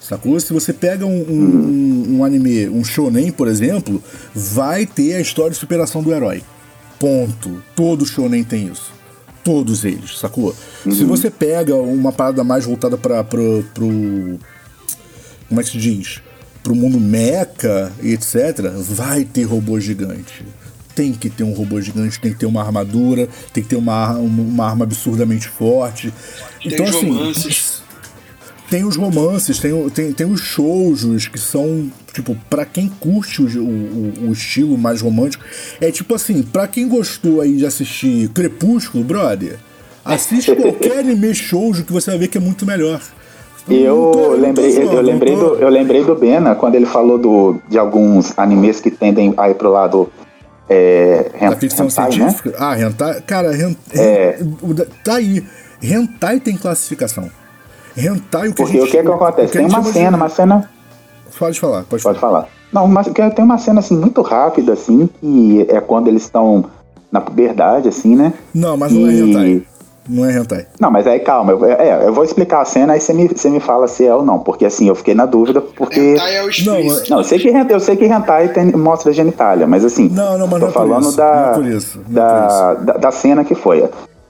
sacou? Se você pega um, um, um anime, um shounen, por exemplo, vai ter a história de superação do herói. Ponto. Todo shounen tem isso. Todos eles, sacou? Uhum. Se você pega uma parada mais voltada para pro, pro... Como é que se diz? Pro mundo mecha e etcétera, vai ter robô gigante. Tem que ter um robô gigante, tem que ter uma armadura, tem que ter uma, uma arma absurdamente forte. Tem então, os assim, romances. Tem os romances, tem, tem, tem os shoujos, que são, tipo, pra quem curte o, o, o estilo mais romântico, é tipo assim, pra quem gostou aí de assistir Crepúsculo, brother, assiste qualquer anime shoujo que você vai ver que é muito melhor. Eu, tô, eu, lembrei, eu, eu, lembrei do, eu lembrei do Bena, quando ele falou do, de alguns animes que tendem a ir pro lado... É, da hent- ficção hentai, científica? Né? Ah, hentai. Cara, hent- é. hent- tá aí. Hentai tem classificação. Hentai, o que Porque a gente, o que é que acontece? Que tem uma cena, de... uma cena. Pode falar, pode, pode falar. falar. Não, mas tem uma cena assim muito rápida, assim, que é quando eles estão na puberdade, assim, né? Não, mas e... não é hentai. Não é hentai. Não, mas aí calma, eu, é, eu vou explicar a cena, aí você me, você me fala se é ou não, porque assim, eu fiquei na dúvida, porque... Hentai é o explícito. Não, eu sei que, eu sei que hentai tem, mostra a genitália, mas assim... Não, não, mas tô não falando isso, da, não isso, não da, da, da cena que foi.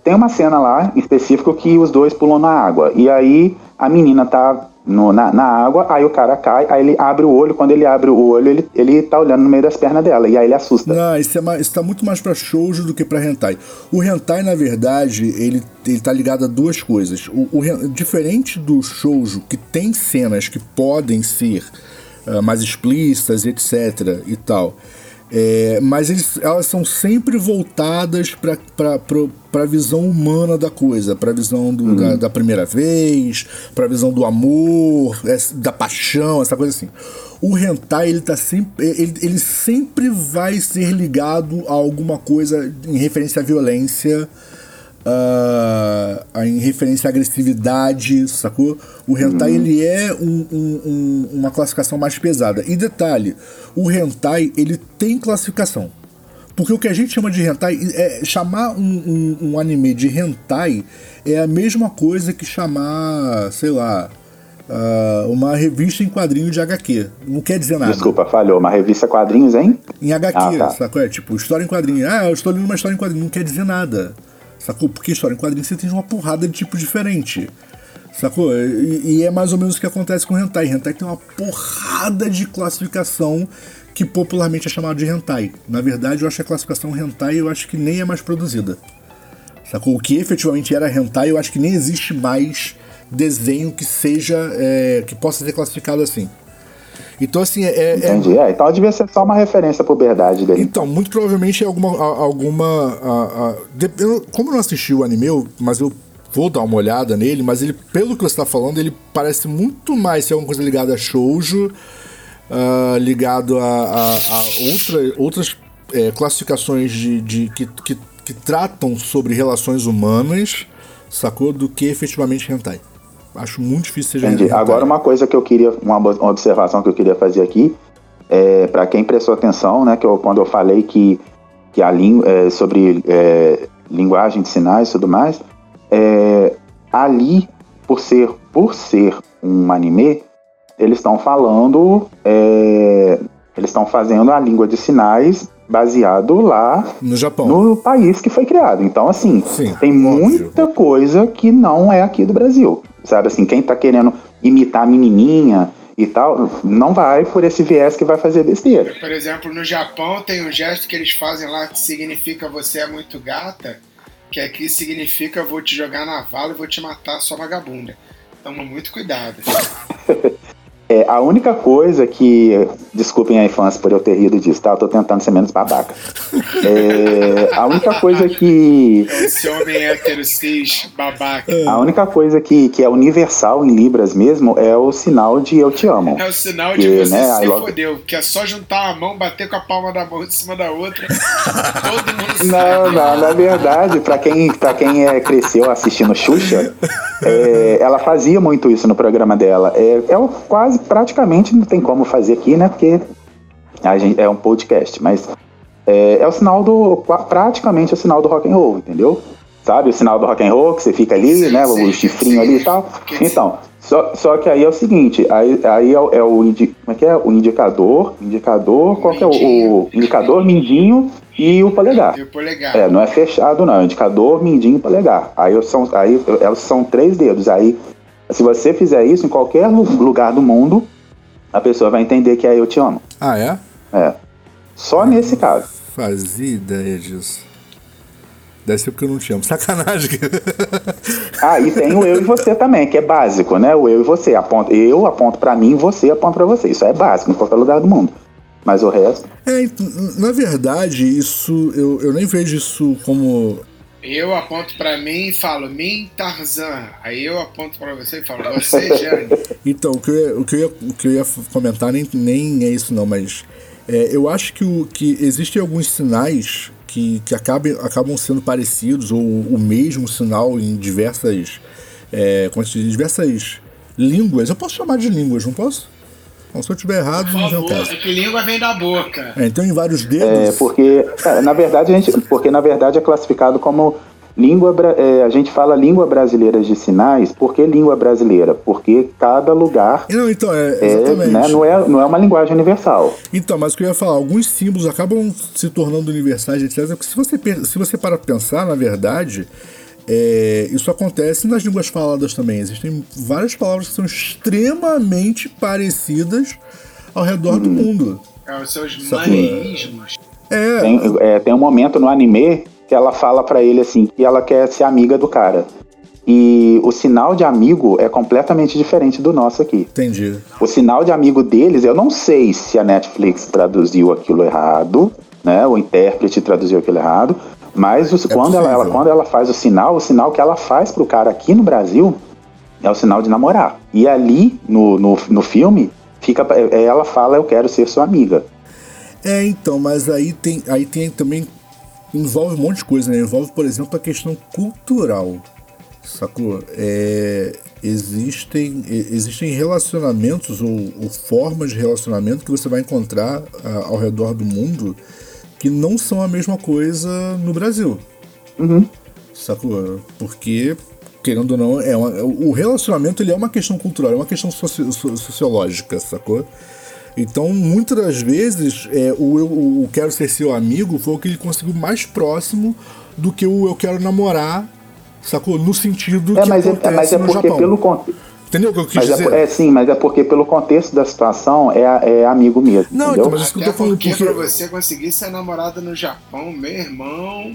Tem uma cena lá, em específico, que os dois pulam na água, e aí a menina tá no, na, na água, aí o cara cai, aí ele abre o olho, quando ele abre o olho, ele, ele tá olhando no meio das pernas dela, e aí ele assusta. Não, isso, é mais, isso tá muito mais pra shoujo do que pra hentai. O hentai, na verdade, ele, ele tá ligado a duas coisas. O, o, diferente do shoujo, que tem cenas que podem ser uh, mais explícitas, etcétera e tal, é, mas eles, elas são sempre voltadas pra, pra, pra, pra visão humana da coisa, pra visão do, uhum. da, da primeira vez, pra visão do amor, da paixão, essa coisa assim. O hentai, ele, tá sempre, ele, ele sempre vai ser ligado a alguma coisa em referência à violência, uh, em referência à agressividade, sacou? O hentai, uhum. ele é um, um, um, uma classificação mais pesada. E detalhe, o hentai, ele tem classificação. Porque o que a gente chama de hentai, é, chamar um, um, um anime de hentai é a mesma coisa que chamar, sei lá, uh, uma revista em quadrinho de agá quê. Não quer dizer nada. Desculpa, falhou. Uma revista quadrinhos, hein? Em agá quê, ah, tá. Sacou? É tipo, história em quadrinho. Ah, eu estou lendo uma história em quadrinho. Não quer dizer nada. Sacou? Porque história em quadrinhos você tem uma porrada de tipo diferente. Sacou? E, e é mais ou menos o que acontece com hentai. Hentai tem uma porrada de classificação que popularmente é chamada de hentai. Na verdade, eu acho que a classificação hentai eu acho que nem é mais produzida. Sacou? O que efetivamente era hentai, eu acho que nem existe mais desenho que seja, é, que possa ser classificado assim. Então, assim, é... Entendi, é... É, então devia ser só uma referência à puberdade dele. Então, muito provavelmente é alguma... alguma a, a, de, eu, como eu não assisti o anime, eu, mas eu vou dar uma olhada nele, mas ele, pelo que você está falando, ele parece muito mais ser alguma coisa ligada a shoujo, uh, ligado a, a, a outra, outras é, classificações de, de, que, que, que tratam sobre relações humanas, sacou? Do que efetivamente hentai. Acho muito difícil ser Entendi. Agora uma coisa que eu queria, uma observação que eu queria fazer aqui, é, para quem prestou atenção, né, que eu, quando eu falei que, que a língua, é, sobre é, linguagem de sinais e tudo mais, é, ali, por ser, por ser um anime, eles estão falando, é, eles estão fazendo a língua de sinais baseado lá no Japão, no país que foi criado. Então, assim, Sim, tem óbvio. muita coisa que não é aqui do Brasil. Sabe, assim, quem tá querendo imitar a menininha e tal, não vai por esse viés que vai fazer besteira. Por exemplo, no Japão tem um gesto que eles fazem lá que significa você é muito gata, que aqui significa vou te jogar na vala e vou te matar, sua vagabunda. Toma muito cuidado. É, a única coisa que... Desculpem a infância por eu ter rido disso, tá? Eu tô tentando ser menos babaca. É, a única coisa que... Esse homem hétero, cis, babaca. A única coisa que, que é universal em Libras mesmo é o sinal de eu te amo. É o sinal de que, você né, se love... fodeu, que é só juntar a mão, bater com a palma da mão em cima da outra. Todo mundo sabe. Não, não, na verdade, pra quem, pra quem é, cresceu assistindo Xuxa, é, ela fazia muito isso no programa dela. É, é um, quase praticamente não tem como fazer aqui, né? Porque a gente, é um podcast, mas é, é o sinal do... praticamente é o sinal do rock and roll, entendeu? Sabe? O sinal do rock and roll, que você fica ali, sim, né? Sim, o chifrinho sim, ali e tal. Então, só, só que aí é o seguinte, aí, aí é, o, é o... Como é que é? O indicador, indicador, qual que é o... o indicador, mindinho e o polegar. E o polegar. É, não é fechado não, é indicador, mindinho e polegar. Aí são, aí, são três dedos, aí... Se você fizer isso em qualquer lugar do mundo, a pessoa vai entender que é eu te amo. Ah, é? É. Só nesse caso. Fazia ideia disso. Deve ser porque eu não te amo. Sacanagem. Ah, e tem o eu e você também, que é básico, né? O eu e você. Aponto, eu aponto pra mim, você aponta pra você. Isso é básico em qualquer lugar do mundo. Mas o resto... É, na verdade, isso... Eu, eu nem vejo isso como... Eu aponto pra mim e falo, mim, Tarzan. Aí eu aponto pra você e falo, você, Jane. Então, o que eu, o que eu, ia, o que eu ia comentar nem, nem é isso não, mas é, eu acho que, o, que existem alguns sinais que, que acabam, acabam sendo parecidos, ou o mesmo sinal em diversas, é, como se diz, diversas línguas. Eu posso chamar de línguas, não posso? Então, se eu estiver errado, não é o caso. É que língua vem da boca. É, então, em vários dedos... É, porque, na verdade, a gente, porque, na verdade, é classificado como língua... É, a gente fala língua brasileira de sinais. Por que língua brasileira? Porque cada lugar... Não, então, é, exatamente. É, né, não, é, não é uma linguagem universal. Então, mas o que eu ia falar, alguns símbolos acabam se tornando universais, etcétera. Porque se você, se você parar para pensar, na verdade... É, isso acontece nas línguas faladas também. Existem várias palavras que são extremamente parecidas ao redor hum. do mundo. É, são os maneirismos. É. Tem, é, tem um momento no anime que ela fala pra ele assim que ela quer ser amiga do cara. E o sinal de amigo é completamente diferente do nosso aqui. Entendi. O sinal de amigo deles, eu não sei se a Netflix traduziu aquilo errado, né? O intérprete traduziu aquilo errado. Mas os, é quando, ela, ela, quando ela faz o sinal, o sinal que ela faz pro cara aqui no Brasil é o sinal de namorar. E ali, no, no, no filme, fica, ela fala, eu quero ser sua amiga. É, então, mas aí tem, aí tem também... Envolve um monte de coisa, né? Envolve, por exemplo, a questão cultural, sacou? É, existem, existem relacionamentos ou, ou formas de relacionamento que você vai encontrar a, ao redor do mundo... que não são a mesma coisa no Brasil. Uhum. Sacou? Porque, querendo ou não, é uma, o relacionamento ele é uma questão cultural, é uma questão soci, so, sociológica, sacou? Então, muitas das vezes, é, o, eu, o quero ser seu amigo foi o que ele conseguiu mais próximo do que o eu quero namorar, sacou? No sentido é, que mas acontece é, mas é no porque Japão. Pelo contexto. Entendeu o que eu quis mas dizer? É, é, sim, mas é porque pelo contexto da situação é, é amigo mesmo. Não, entendeu? Então, mas isso que eu tô falando aqui. Porque pra você conseguir ser namorada no Japão, meu irmão,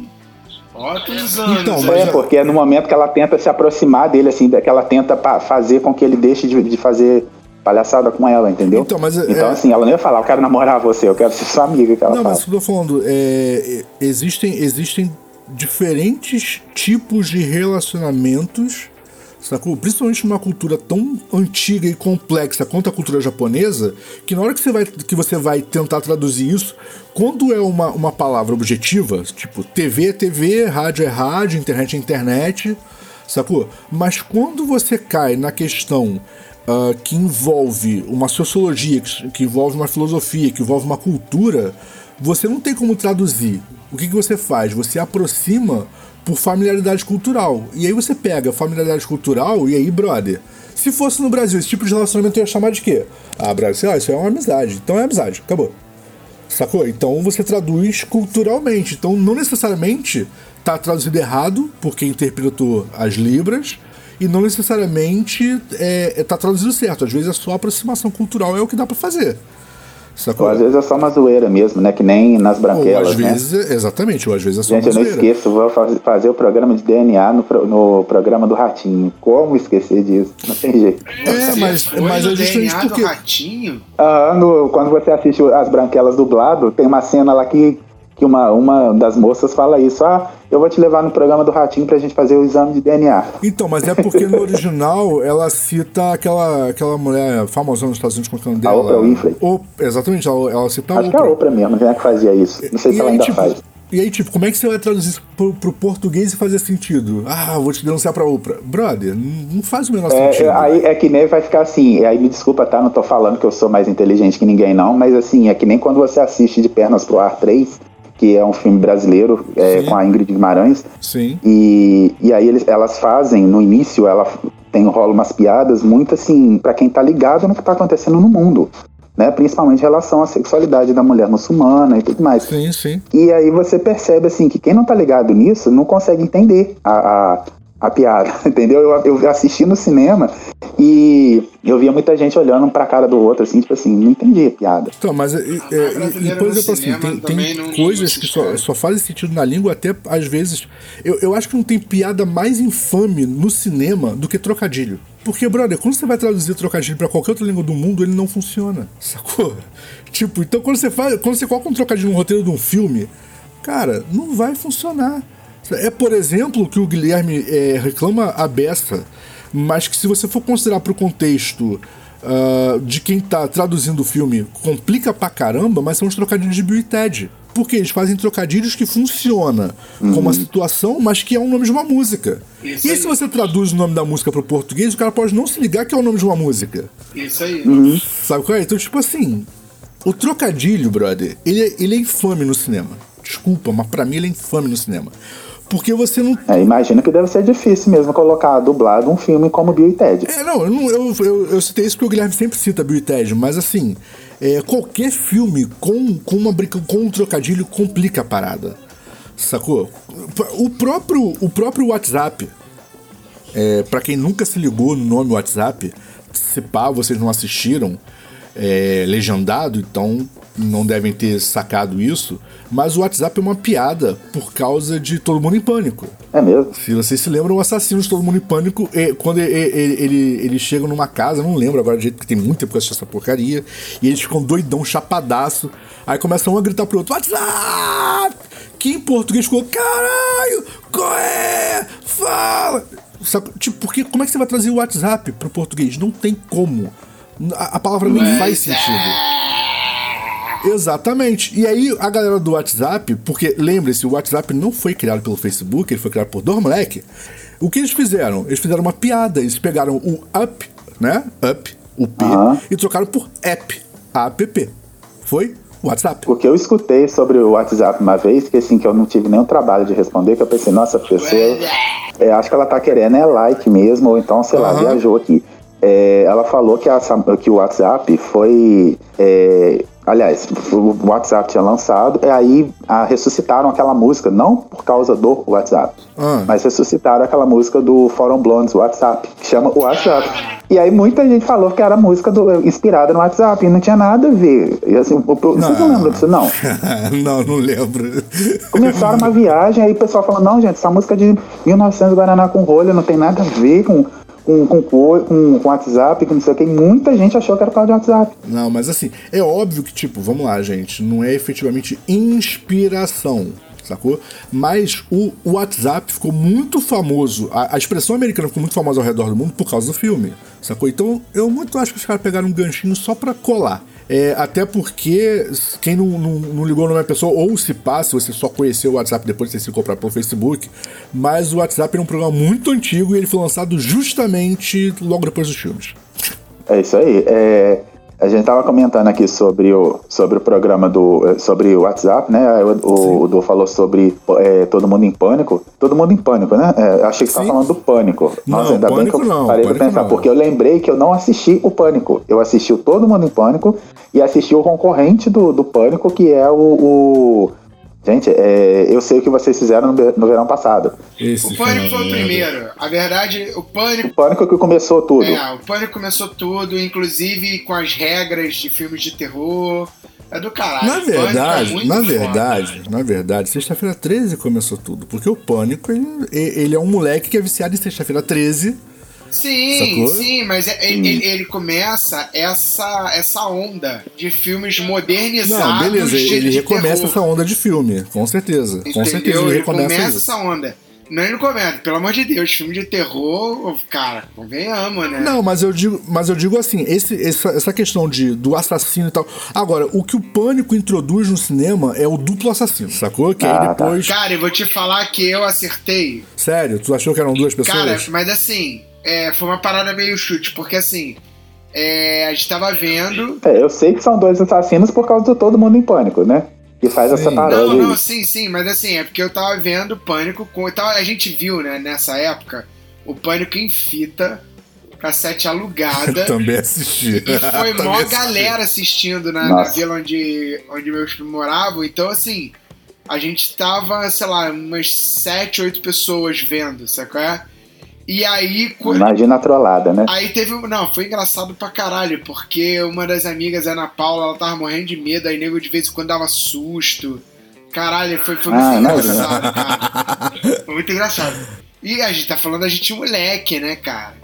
outros anos. Então, mas é já... porque é no momento que ela tenta se aproximar dele, assim, que ela tenta fazer com que ele deixe de, de fazer palhaçada com ela, entendeu? Então, mas, então é... assim, ela não ia falar, eu quero namorar você, eu quero ser sua amiga. Que ela não, fala. Mas o que eu tô falando, é, existem, existem diferentes tipos de relacionamentos. Sacou? Principalmente numa cultura tão antiga e complexa quanto a cultura japonesa, que na hora que você vai, que você vai tentar traduzir isso, quando é uma, uma palavra objetiva, tipo T V é T V, rádio é rádio, internet é internet, sacou? Mas quando você cai na questão uh, que envolve uma sociologia, que, que envolve uma filosofia, que envolve uma cultura, você não tem como traduzir. O que, que você faz? Você aproxima por familiaridade cultural. E aí você pega familiaridade cultural e aí, brother, se fosse no Brasil, esse tipo de relacionamento eu ia chamar de quê? Ah, brother, sei lá, isso é uma amizade. Então é amizade, acabou. Sacou? Então você traduz culturalmente. Então não necessariamente tá traduzido errado por quem interpretou as Libras e não necessariamente é, tá traduzido certo. Às vezes a sua aproximação cultural é o que dá pra fazer. Sacou? Ou às vezes é só uma zoeira mesmo, né? Que nem nas branquelas, ou às né? vezes, exatamente, ou às vezes é só gente, uma zoeira. Gente, eu não esqueço, vou faz, fazer o programa de D N A no, no programa do Ratinho. Como esquecer disso? Não tem jeito. É, mas, mas é justamente D N A porque... do Ratinho? Ah, no, quando você assiste as branquelas dublado, tem uma cena lá que... que uma, uma das moças fala isso, ah, eu vou te levar no programa do Ratinho pra gente fazer o exame de D N A. Então, mas é porque no original ela cita aquela, aquela mulher famosa nos Estados Unidos com o nome dela. A Oprah Winfrey. O, exatamente, ela, ela cita a Acho Oprah. Acho que a Oprah mesmo, né, que fazia isso. Não sei e se ela ainda tipo, faz. E aí, tipo, como é que você vai traduzir isso pro, pro português e fazer sentido? Ah, vou te denunciar pra Oprah. Brother, não faz o menor é, sentido. Aí, é que nem vai ficar assim, aí me desculpa, tá? Não tô falando que eu sou mais inteligente que ninguém, não, mas assim, é que nem quando você assiste De Pernas pro Ar três... que é um filme brasileiro, é, com a Ingrid Guimarães. Sim. E, e aí eles, elas fazem, no início, ela tem rola umas piadas muito assim, pra quem tá ligado no que tá acontecendo no mundo, né? Principalmente em relação à sexualidade da mulher muçulmana e tudo mais. Sim, sim. E aí você percebe assim, que quem não tá ligado nisso não consegue entender a... a a piada, entendeu? Eu, eu assisti no cinema e eu via muita gente olhando um pra cara do outro, assim, tipo assim, não entendi a piada. Então, mas, é, é, e, por exemplo, assim, tem, tem coisas que só, só fazem sentido na língua, até às vezes. Eu, eu acho que não tem piada mais infame no cinema do que trocadilho. Porque, brother, quando você vai traduzir trocadilho pra qualquer outra língua do mundo, ele não funciona, sacou? Tipo, então quando você faz, quando você coloca um trocadilho no roteiro de um filme, cara, não vai funcionar. É, por exemplo, que o Guilherme é, reclama a beça, mas que se você for considerar pro contexto uh, de quem tá traduzindo o filme, complica pra caramba, mas são os trocadilhos de Bill e Ted. Porque eles fazem trocadilhos que funciona uhum. como a situação, mas que é o nome de uma música. Isso e aí. Se você traduz o nome da música pro português, o cara pode não se ligar que é o nome de uma música. Isso aí. Uhum. Sabe qual é? Então, tipo assim, o trocadilho, brother, ele é, ele é infame no cinema. Desculpa, mas pra mim ele é infame no cinema. Porque você não... É, imagino que deve ser difícil mesmo colocar dublado um filme como Bill e Ted. É, não, eu, não eu, eu, eu citei isso porque o Guilherme sempre cita Bill e Ted, mas assim, é, qualquer filme com, com, uma, com um trocadilho complica a parada, sacou? O próprio, o próprio WhatsApp, é, pra quem nunca se ligou no nome WhatsApp, se pá, vocês não assistiram, é, legendado, então... não devem ter sacado isso, mas o WhatsApp é uma piada por causa de Todo Mundo em Pânico. É mesmo? Se vocês se lembram, o assassino de Todo Mundo em Pânico, quando ele, ele, ele, ele chega numa casa, não lembro agora direito, porque tem muito tempo que eu assisti essa porcaria, e eles ficam doidão, chapadaço, aí começam um a gritar pro outro, WhatsApp! Que em português ficou, caralho, qual é? Fala! Sabe, tipo, porque como é que você vai trazer o WhatsApp pro português? Não tem como. A, a palavra nem faz sentido. Exatamente. E aí a galera do WhatsApp, porque lembre-se, o WhatsApp não foi criado pelo Facebook, ele foi criado por dois moleque. O que eles fizeram? Eles fizeram uma piada, eles pegaram o up, né? Up, o P, uh-huh. e trocaram por app, app. Foi? WhatsApp. Porque eu escutei sobre o WhatsApp uma vez, que assim, que eu não tive nenhum trabalho de responder, que eu pensei, nossa, a pessoa, é, acho que ela tá querendo é like mesmo, ou então, sei uh-huh. lá, viajou aqui. É, ela falou que, a, que o WhatsApp foi... É, aliás, o WhatsApp tinha lançado, e aí a, ressuscitaram aquela música, não por causa do WhatsApp, ah. mas ressuscitaram aquela música do Fórum Blondes, WhatsApp, que chama o WhatsApp. E aí muita gente falou que era música do, inspirada no WhatsApp, e não tinha nada a ver. E assim, o, não. Vocês não lembram disso, não? não, não lembro. Começaram uma viagem, aí o pessoal falou, não, gente, essa música é de mil e novecentos Guaraná com rolha, não tem nada a ver com... Com, com, com, com WhatsApp, com não sei o que, muita gente achou que era por causa de WhatsApp. Não, mas assim, é óbvio que, tipo, vamos lá, gente, não é efetivamente inspiração, sacou? Mas o, o WhatsApp ficou muito famoso, a, a expressão americana ficou muito famosa ao redor do mundo por causa do filme, sacou? Então, eu muito acho que os caras pegaram um ganchinho só pra colar. É, até porque, quem não, não, não ligou o nome da pessoa, ou se passa, você só conheceu o WhatsApp depois de ter sido comprado pelo Facebook, mas o WhatsApp era um programa muito antigo e ele foi lançado justamente logo depois dos filmes. É isso aí. É, a gente estava comentando aqui sobre o, sobre o programa do sobre o WhatsApp, né? O, o Du falou sobre é, Todo Mundo em Pânico. Todo Mundo em Pânico, né? É, achei que você estava falando do Pânico. Não, Nossa, ainda Pânico bem que eu não, parei de pensar, não. Porque eu lembrei que eu não assisti o Pânico. Eu assisti o Todo Mundo em Pânico e assisti o concorrente do, do Pânico, que é o... o Gente, é, eu sei o que vocês fizeram no, no verão passado. Esse o Pânico foi o primeiro. A verdade, o Pânico... O Pânico é que começou tudo. É, o Pânico começou tudo, inclusive com as regras de filmes de terror. É do caralho. Na verdade, é na, verdade foda, na verdade, Sexta-feira treze começou tudo. Porque o Pânico, ele, ele é um moleque que é viciado em Sexta-feira treze. Sim, sacou? Sim, mas ele, ele, ele começa essa, essa onda de filmes modernizados. Não, beleza, ele, ele recomeça terror. Essa onda de filme, com certeza. Entendeu? Com certeza, ele, ele recomeça começa isso. Essa onda. Não, ele não começa, pelo amor de Deus, filme de terror, cara, convenhamos, né? Não, mas eu digo, mas eu digo assim, esse, essa, essa questão de, do assassino e tal. Agora, o que o Pânico introduz no cinema é o duplo assassino, sacou? Que ah, aí depois. Tá. Cara, eu vou te falar que eu acertei. Sério? Tu achou que eram duas pessoas? Cara, mas assim. É, foi uma parada meio chute, porque assim, é, a gente tava vendo... É, eu sei que são dois assassinos por causa do Todo Mundo em Pânico, né? Que faz sim. Essa parada. Não, não, sim, sim, mas assim, é porque eu tava vendo Pânico, com... tava... a gente viu, né, nessa época, o Pânico em fita, cassete alugada. Eu também assisti. E foi mó galera assistindo na, na vila onde, onde meus filhos moravam, então assim, a gente tava, sei lá, umas sete, oito pessoas vendo, sacou? E aí... Imagina a trollada, né? Aí teve... Não, foi engraçado pra caralho, porque uma das amigas, Ana Paula, ela tava morrendo de medo, aí nego de vez em quando dava susto. Caralho, foi, foi muito ah, engraçado, não. Cara. Foi muito engraçado. E a gente tá falando, a gente moleque, né, cara?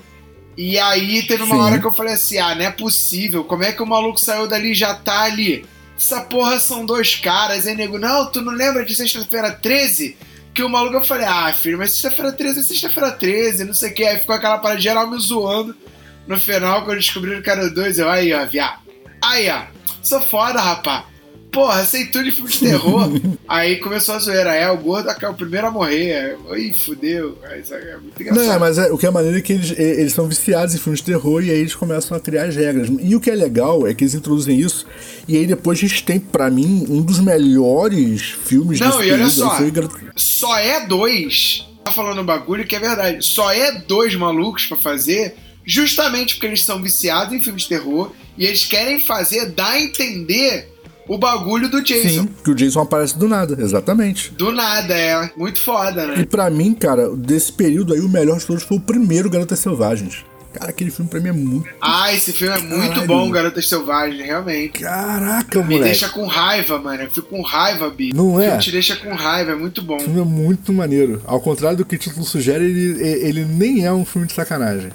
E aí teve uma Sim. hora que eu falei assim, ah, não é possível, como é que o maluco saiu dali e já tá ali? Essa porra são dois caras, hein, nego? Não, tu não lembra de Sexta-feira treze? Que o maluco, eu falei, ah, filho, mas Sexta-feira treze é Sexta-feira treze, não sei o que. Aí ficou aquela parada geral me zoando. No final, quando descobriram que era o dois, eu, aí, ó, viado. Aí, ó, sou foda, rapá. Porra, sei tudo de filme de terror. Aí começou a zoeira. É, o gordo é o primeiro a morrer. Ih, fudeu. Isso é muito engraçado. Não, mas é, o que é maneiro é que eles, eles são viciados em filmes de terror e aí eles começam a criar as regras. E o que é legal é que eles introduzem isso. E aí depois a gente tem, pra mim, um dos melhores filmes de terror. Não, e olha só. Só é dois. Tá falando um bagulho que é verdade. Só é dois malucos pra fazer, justamente porque eles são viciados em filmes de terror e eles querem fazer, dar a entender o bagulho do Jason. Sim, que o Jason aparece do nada, exatamente. Do nada, é. Muito foda, né? E pra mim, cara, desse período aí, o melhor de todos foi o primeiro Garotas Selvagens. Cara, aquele filme pra mim é muito... Ah, esse filme é Caralho. muito bom, Garotas Selvagens, realmente. Caraca, moleque. Me deixa com raiva, mano. Eu fico com raiva, bicho. Não é? Te deixa com raiva, é muito bom. O filme é muito maneiro. Ao contrário do que o título sugere, ele, ele nem é um filme de sacanagem.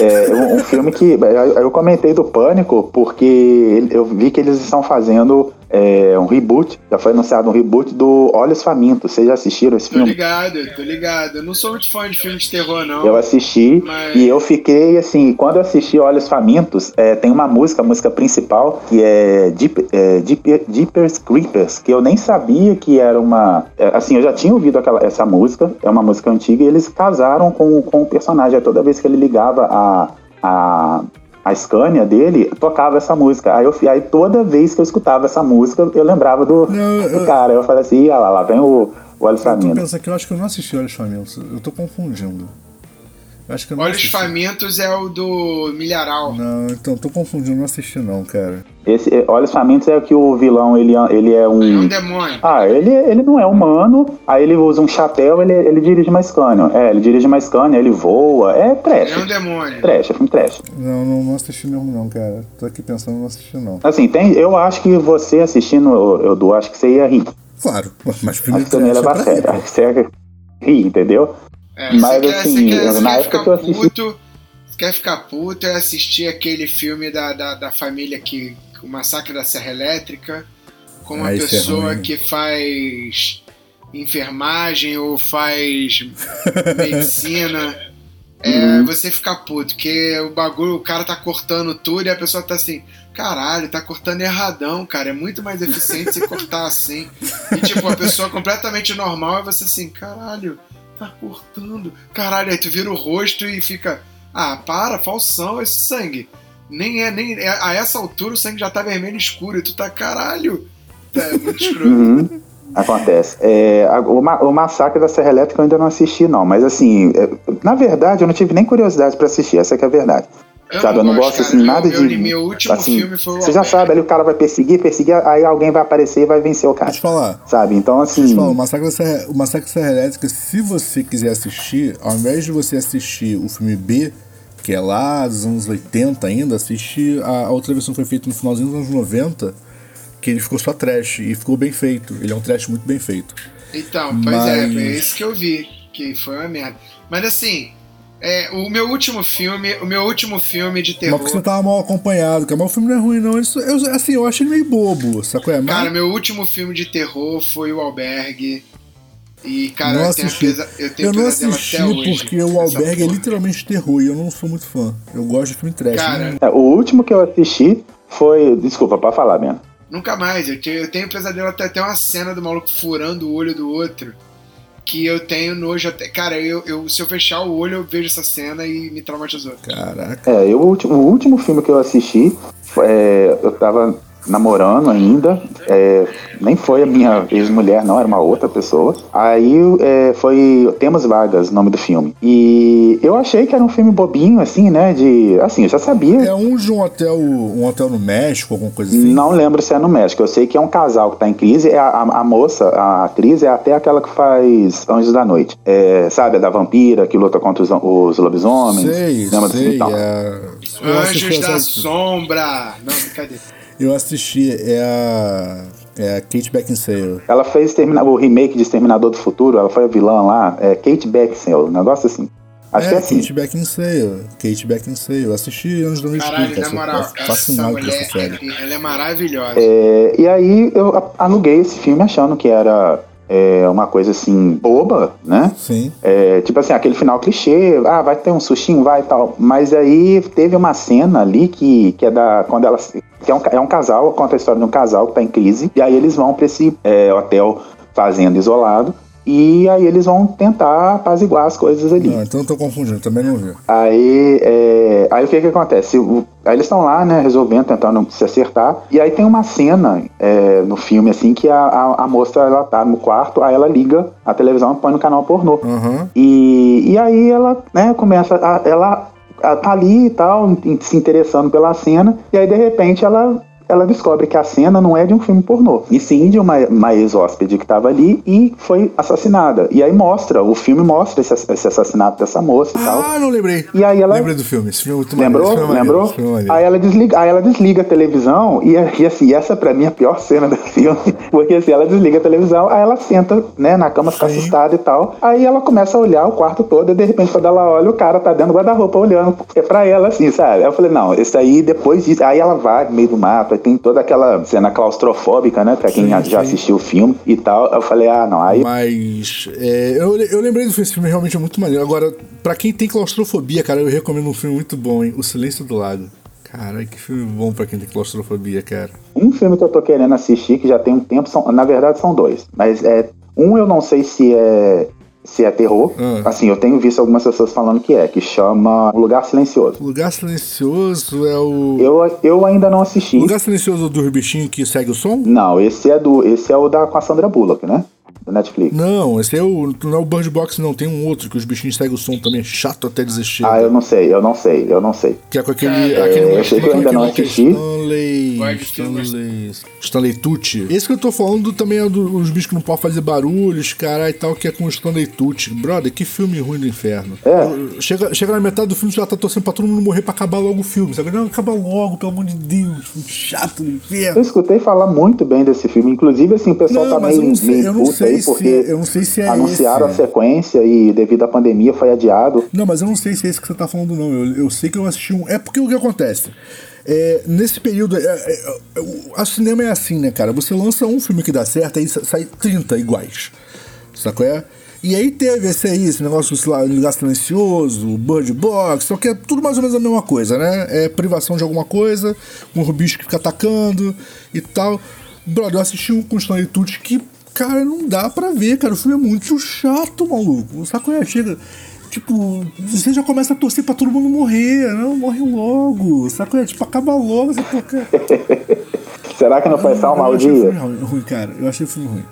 É um, um filme que eu, eu comentei do Pânico porque eu vi que eles estão fazendo é, um reboot, já foi anunciado um reboot do Olhos Famintos. Vocês já assistiram esse filme? Tô ligado, tô ligado. Eu não sou muito fã de filme de terror, não. Eu assisti mas... e eu fiquei assim, quando eu assisti Olhos Famintos, é, tem uma música, a música principal, que é, Deep, é Deep, Deepers Creepers, que eu nem sabia que era uma... É, assim, eu já tinha ouvido aquela, essa música, é uma música antiga, e eles casaram com, com o personagem. Toda vez que ele ligava a... a a Scania dele, tocava essa música. Aí, eu, aí toda vez que eu escutava essa música, eu lembrava do, não, do eu, cara. Eu falei assim, ah lá, lá vem o, o Olhos Famintos. Eu penso que eu acho que eu não assisti Olhos Famintos. Eu tô confundindo. Eu acho que eu não Olhos assisti. Famintos é o do Milharal. Não, então, tô confundindo. Não assisti não, cara. Esse, Olhos Famintos é o que o vilão, ele, ele é um... É um demônio. Ah, ele, ele não é humano. Aí ele usa um chapéu, ele, ele dirige uma Scania. É, ele dirige uma Scania, ele voa. É trash. É um demônio. Trash, é filme trash. Não, não, não assisti mesmo não, cara. Tô aqui pensando, não assisti não. Assim, tem, eu acho que você assistindo, eu, eu acho que você ia rir. Claro, mas primeiro que você ia levar a sério. Acho que você ia rir, entendeu? É, mas quer, assim, quer, na quer época que eu assisti... Puto, quer ficar puto é assistir aquele filme da, da, da família que... O Massacre da Serra Elétrica, com uma ah, pessoa é que faz enfermagem ou faz medicina. É, você fica puto, porque o bagulho, o cara tá cortando tudo e a pessoa tá assim, caralho, tá cortando erradão, cara, é muito mais eficiente você cortar assim. E tipo, a pessoa completamente normal e você assim, caralho, tá cortando, caralho, aí tu vira o rosto e fica, ah, para, falsão, esse sangue. Nem é, nem é, a essa altura o sangue já tá vermelho escuro e tu tá caralho. É muito escuro. Uhum. Acontece. É, a, o, o Massacre da Serra Elétrica eu ainda não assisti, não. Mas assim, é, na verdade eu não tive nem curiosidade pra assistir, essa que é a verdade. Eu sabe, eu não gosto, gosto assim, nada eu, de. Meu último assim, filme foi o você já sabe, ali o cara vai perseguir, perseguir, aí alguém vai aparecer e vai vencer o cara. Deixa eu falar. Sabe? Então, assim. Deixa eu falar, o Massacre da Serra, o Massacre da Serra Elétrica, se você quiser assistir, ao invés de você assistir o filme B, que é lá dos anos oitenta ainda, assiste a, a outra versão que foi feita no finalzinho dos anos noventa, que ele ficou só trash, e ficou bem feito. Ele é um trash muito bem feito. Então, pois Mas... é, é isso que eu vi, que foi uma merda. Mas assim. É, o meu último filme, o meu último filme de terror. Mas porque você tava mal acompanhado, cara. Mas o filme não é ruim, não. Ele, eu, assim, eu acho ele meio bobo, sacou? É, cara, meu último filme de terror foi O Albergue. E, cara, eu tenho, pesa... eu tenho eu não assisti porque O Albergue é literalmente terror e eu não sou muito fã. Eu gosto de filme trash. Cara, né? O último que eu assisti foi. Desculpa, pra falar mesmo. Nunca mais. Eu tenho, eu tenho pesadelo até, até uma cena do maluco furando o olho do outro. Que eu tenho nojo até... Cara, eu, eu, se eu fechar o olho, eu vejo essa cena e me traumatizou. Caraca. É, eu, o último filme que eu assisti, é, eu tava namorando ainda, é, nem foi a minha ex-mulher, não, era uma outra pessoa. Aí é, foi Temos Vagas, o nome do filme. E eu achei que era um filme bobinho, assim, né, de... Assim, eu já sabia. É um de um hotel, um hotel no México, alguma coisa assim? Não lembro se é no México. Eu sei que é um casal que tá em crise. É a, a, a moça, a atriz, é até aquela que faz Anjos da Noite. É, sabe, a da vampira, que luta contra os, os lobisomens. Sei, lembra sei. Assim, então. é... Anjos da assim. Sombra! Não, cadê? Eu assisti, é a... É a Kate Beckinsale. Ela fez o remake de Exterminador do Futuro, ela foi a vilã lá. É Kate Beckinsale, um negócio assim. Acho é, que é assim. Kate Beckinsale, Kate Beckinsale. Eu assisti Anjos da Noite. Caralho, na moral, essa mulher, ela é maravilhosa. É, e aí eu aluguei esse filme achando que era... É uma coisa assim, boba, né? Sim. É, tipo assim, aquele final clichê, ah, vai ter um sushinho, vai e tal. Mas aí teve uma cena ali que, que é da. Quando ela. Que é, um, é um casal, conta a história de um casal que tá em crise. E aí eles vão pra esse é, hotel fazenda isolado. E aí eles vão tentar apaziguar as coisas ali. Não, então eu tô confundindo, também não vi. Aí, é, aí o que que acontece? O, aí eles estão lá, né, resolvendo, tentando se acertar. E aí tem uma cena é, no filme, assim, que a, a, a moça, ela tá no quarto, aí ela liga a televisão e põe no canal pornô. Uhum. E, e aí ela, né, começa... A, ela a, tá ali e tal, se interessando pela cena. E aí, de repente, ela... Ela descobre que a cena não é de um filme pornô, e sim de uma, uma ex-hóspede que estava ali e foi assassinada. E aí mostra, o filme mostra esse, esse assassinato dessa moça e ah, tal. Ah, não lembrei. E aí ela... Lembrei do filme. Esse filme é muito Lembrou? Maneiro. Lembrou? Maneiro. Aí, ela desliga, aí ela desliga a televisão e, e assim, essa pra mim é a pior cena do filme. Porque assim, ela desliga a televisão, aí ela senta, né, na cama, fica assustada e tal. Aí ela começa a olhar o quarto todo e de repente quando ela olha, o cara tá dentro do guarda-roupa olhando é pra ela, assim, sabe? Aí eu falei, não, isso aí depois disso... Aí ela vai no meio do mato, tem toda aquela cena claustrofóbica, né? Pra quem sim, já sim. assistiu o filme e tal. Eu falei, ah, não, aí... Mas... É, eu, eu lembrei do filme, esse filme realmente é muito maneiro. Agora, pra quem tem claustrofobia, cara, eu recomendo um filme muito bom, hein? O Silêncio do Lago. Caralho, que filme bom pra quem tem claustrofobia, cara. Um filme que eu tô querendo assistir, que já tem um tempo, são, na verdade são dois. Mas é... Um eu não sei se é... Se é terror, ah. assim, eu tenho visto algumas pessoas falando que é, que chama O Lugar Silencioso. O Lugar Silencioso é o... Eu, eu ainda não assisti. O Lugar Silencioso do bichinho que segue o som? Não, esse é, do, esse é o da com a Sandra Bullock, né? Do Netflix. Não, esse é o, não é o Bird Box, não. Tem um outro que os bichinhos seguem o som também. É chato até desistir. Ah, eu não sei, eu não sei, eu não sei. Que é com aquele... É, aquele eu achei que eu ainda não assisti. Stanley... Stanley... Stanley Tucci. Esse que eu tô falando também é dos bichos que não podem fazer barulhos, cara, e tal, que é com o Stanley Tucci. Brother, que filme ruim do inferno. É. Chega, chega na metade do filme, você já tá torcendo pra todo mundo morrer pra acabar logo o filme. Sabe? Não, acaba logo, pelo amor de Deus. Chato do inferno. Eu escutei falar muito bem desse filme. Inclusive, assim, o pessoal não, tá meio... Sei porque se, eu não sei se é anunciaram esse, a sequência e devido à pandemia foi adiado. Não, mas eu não sei se é esse que você tá falando não. Eu, eu sei que eu assisti um... É porque o que acontece? É, nesse período... É, é, é, o a cinema é assim, né, cara? Você lança um filme que dá certo, aí sai trinta iguais. Sacou? É? E aí teve esse aí, esse negócio do Lugar Silencioso, Bird Box, só que é tudo mais ou menos a mesma coisa, né? É privação de alguma coisa, um bicho que fica atacando e tal. Brother, eu assisti um com o Stanley Tucci que... Cara, não dá pra ver, cara. O filme é muito chato, maluco. Saco é, chega... Tipo, você já começa a torcer pra todo mundo morrer. Não, morre logo. Saco é, tipo, acaba logo. Você toca... Será que não foi só um mau dia? Eu achei o filme ruim, cara. Eu achei o filme ruim.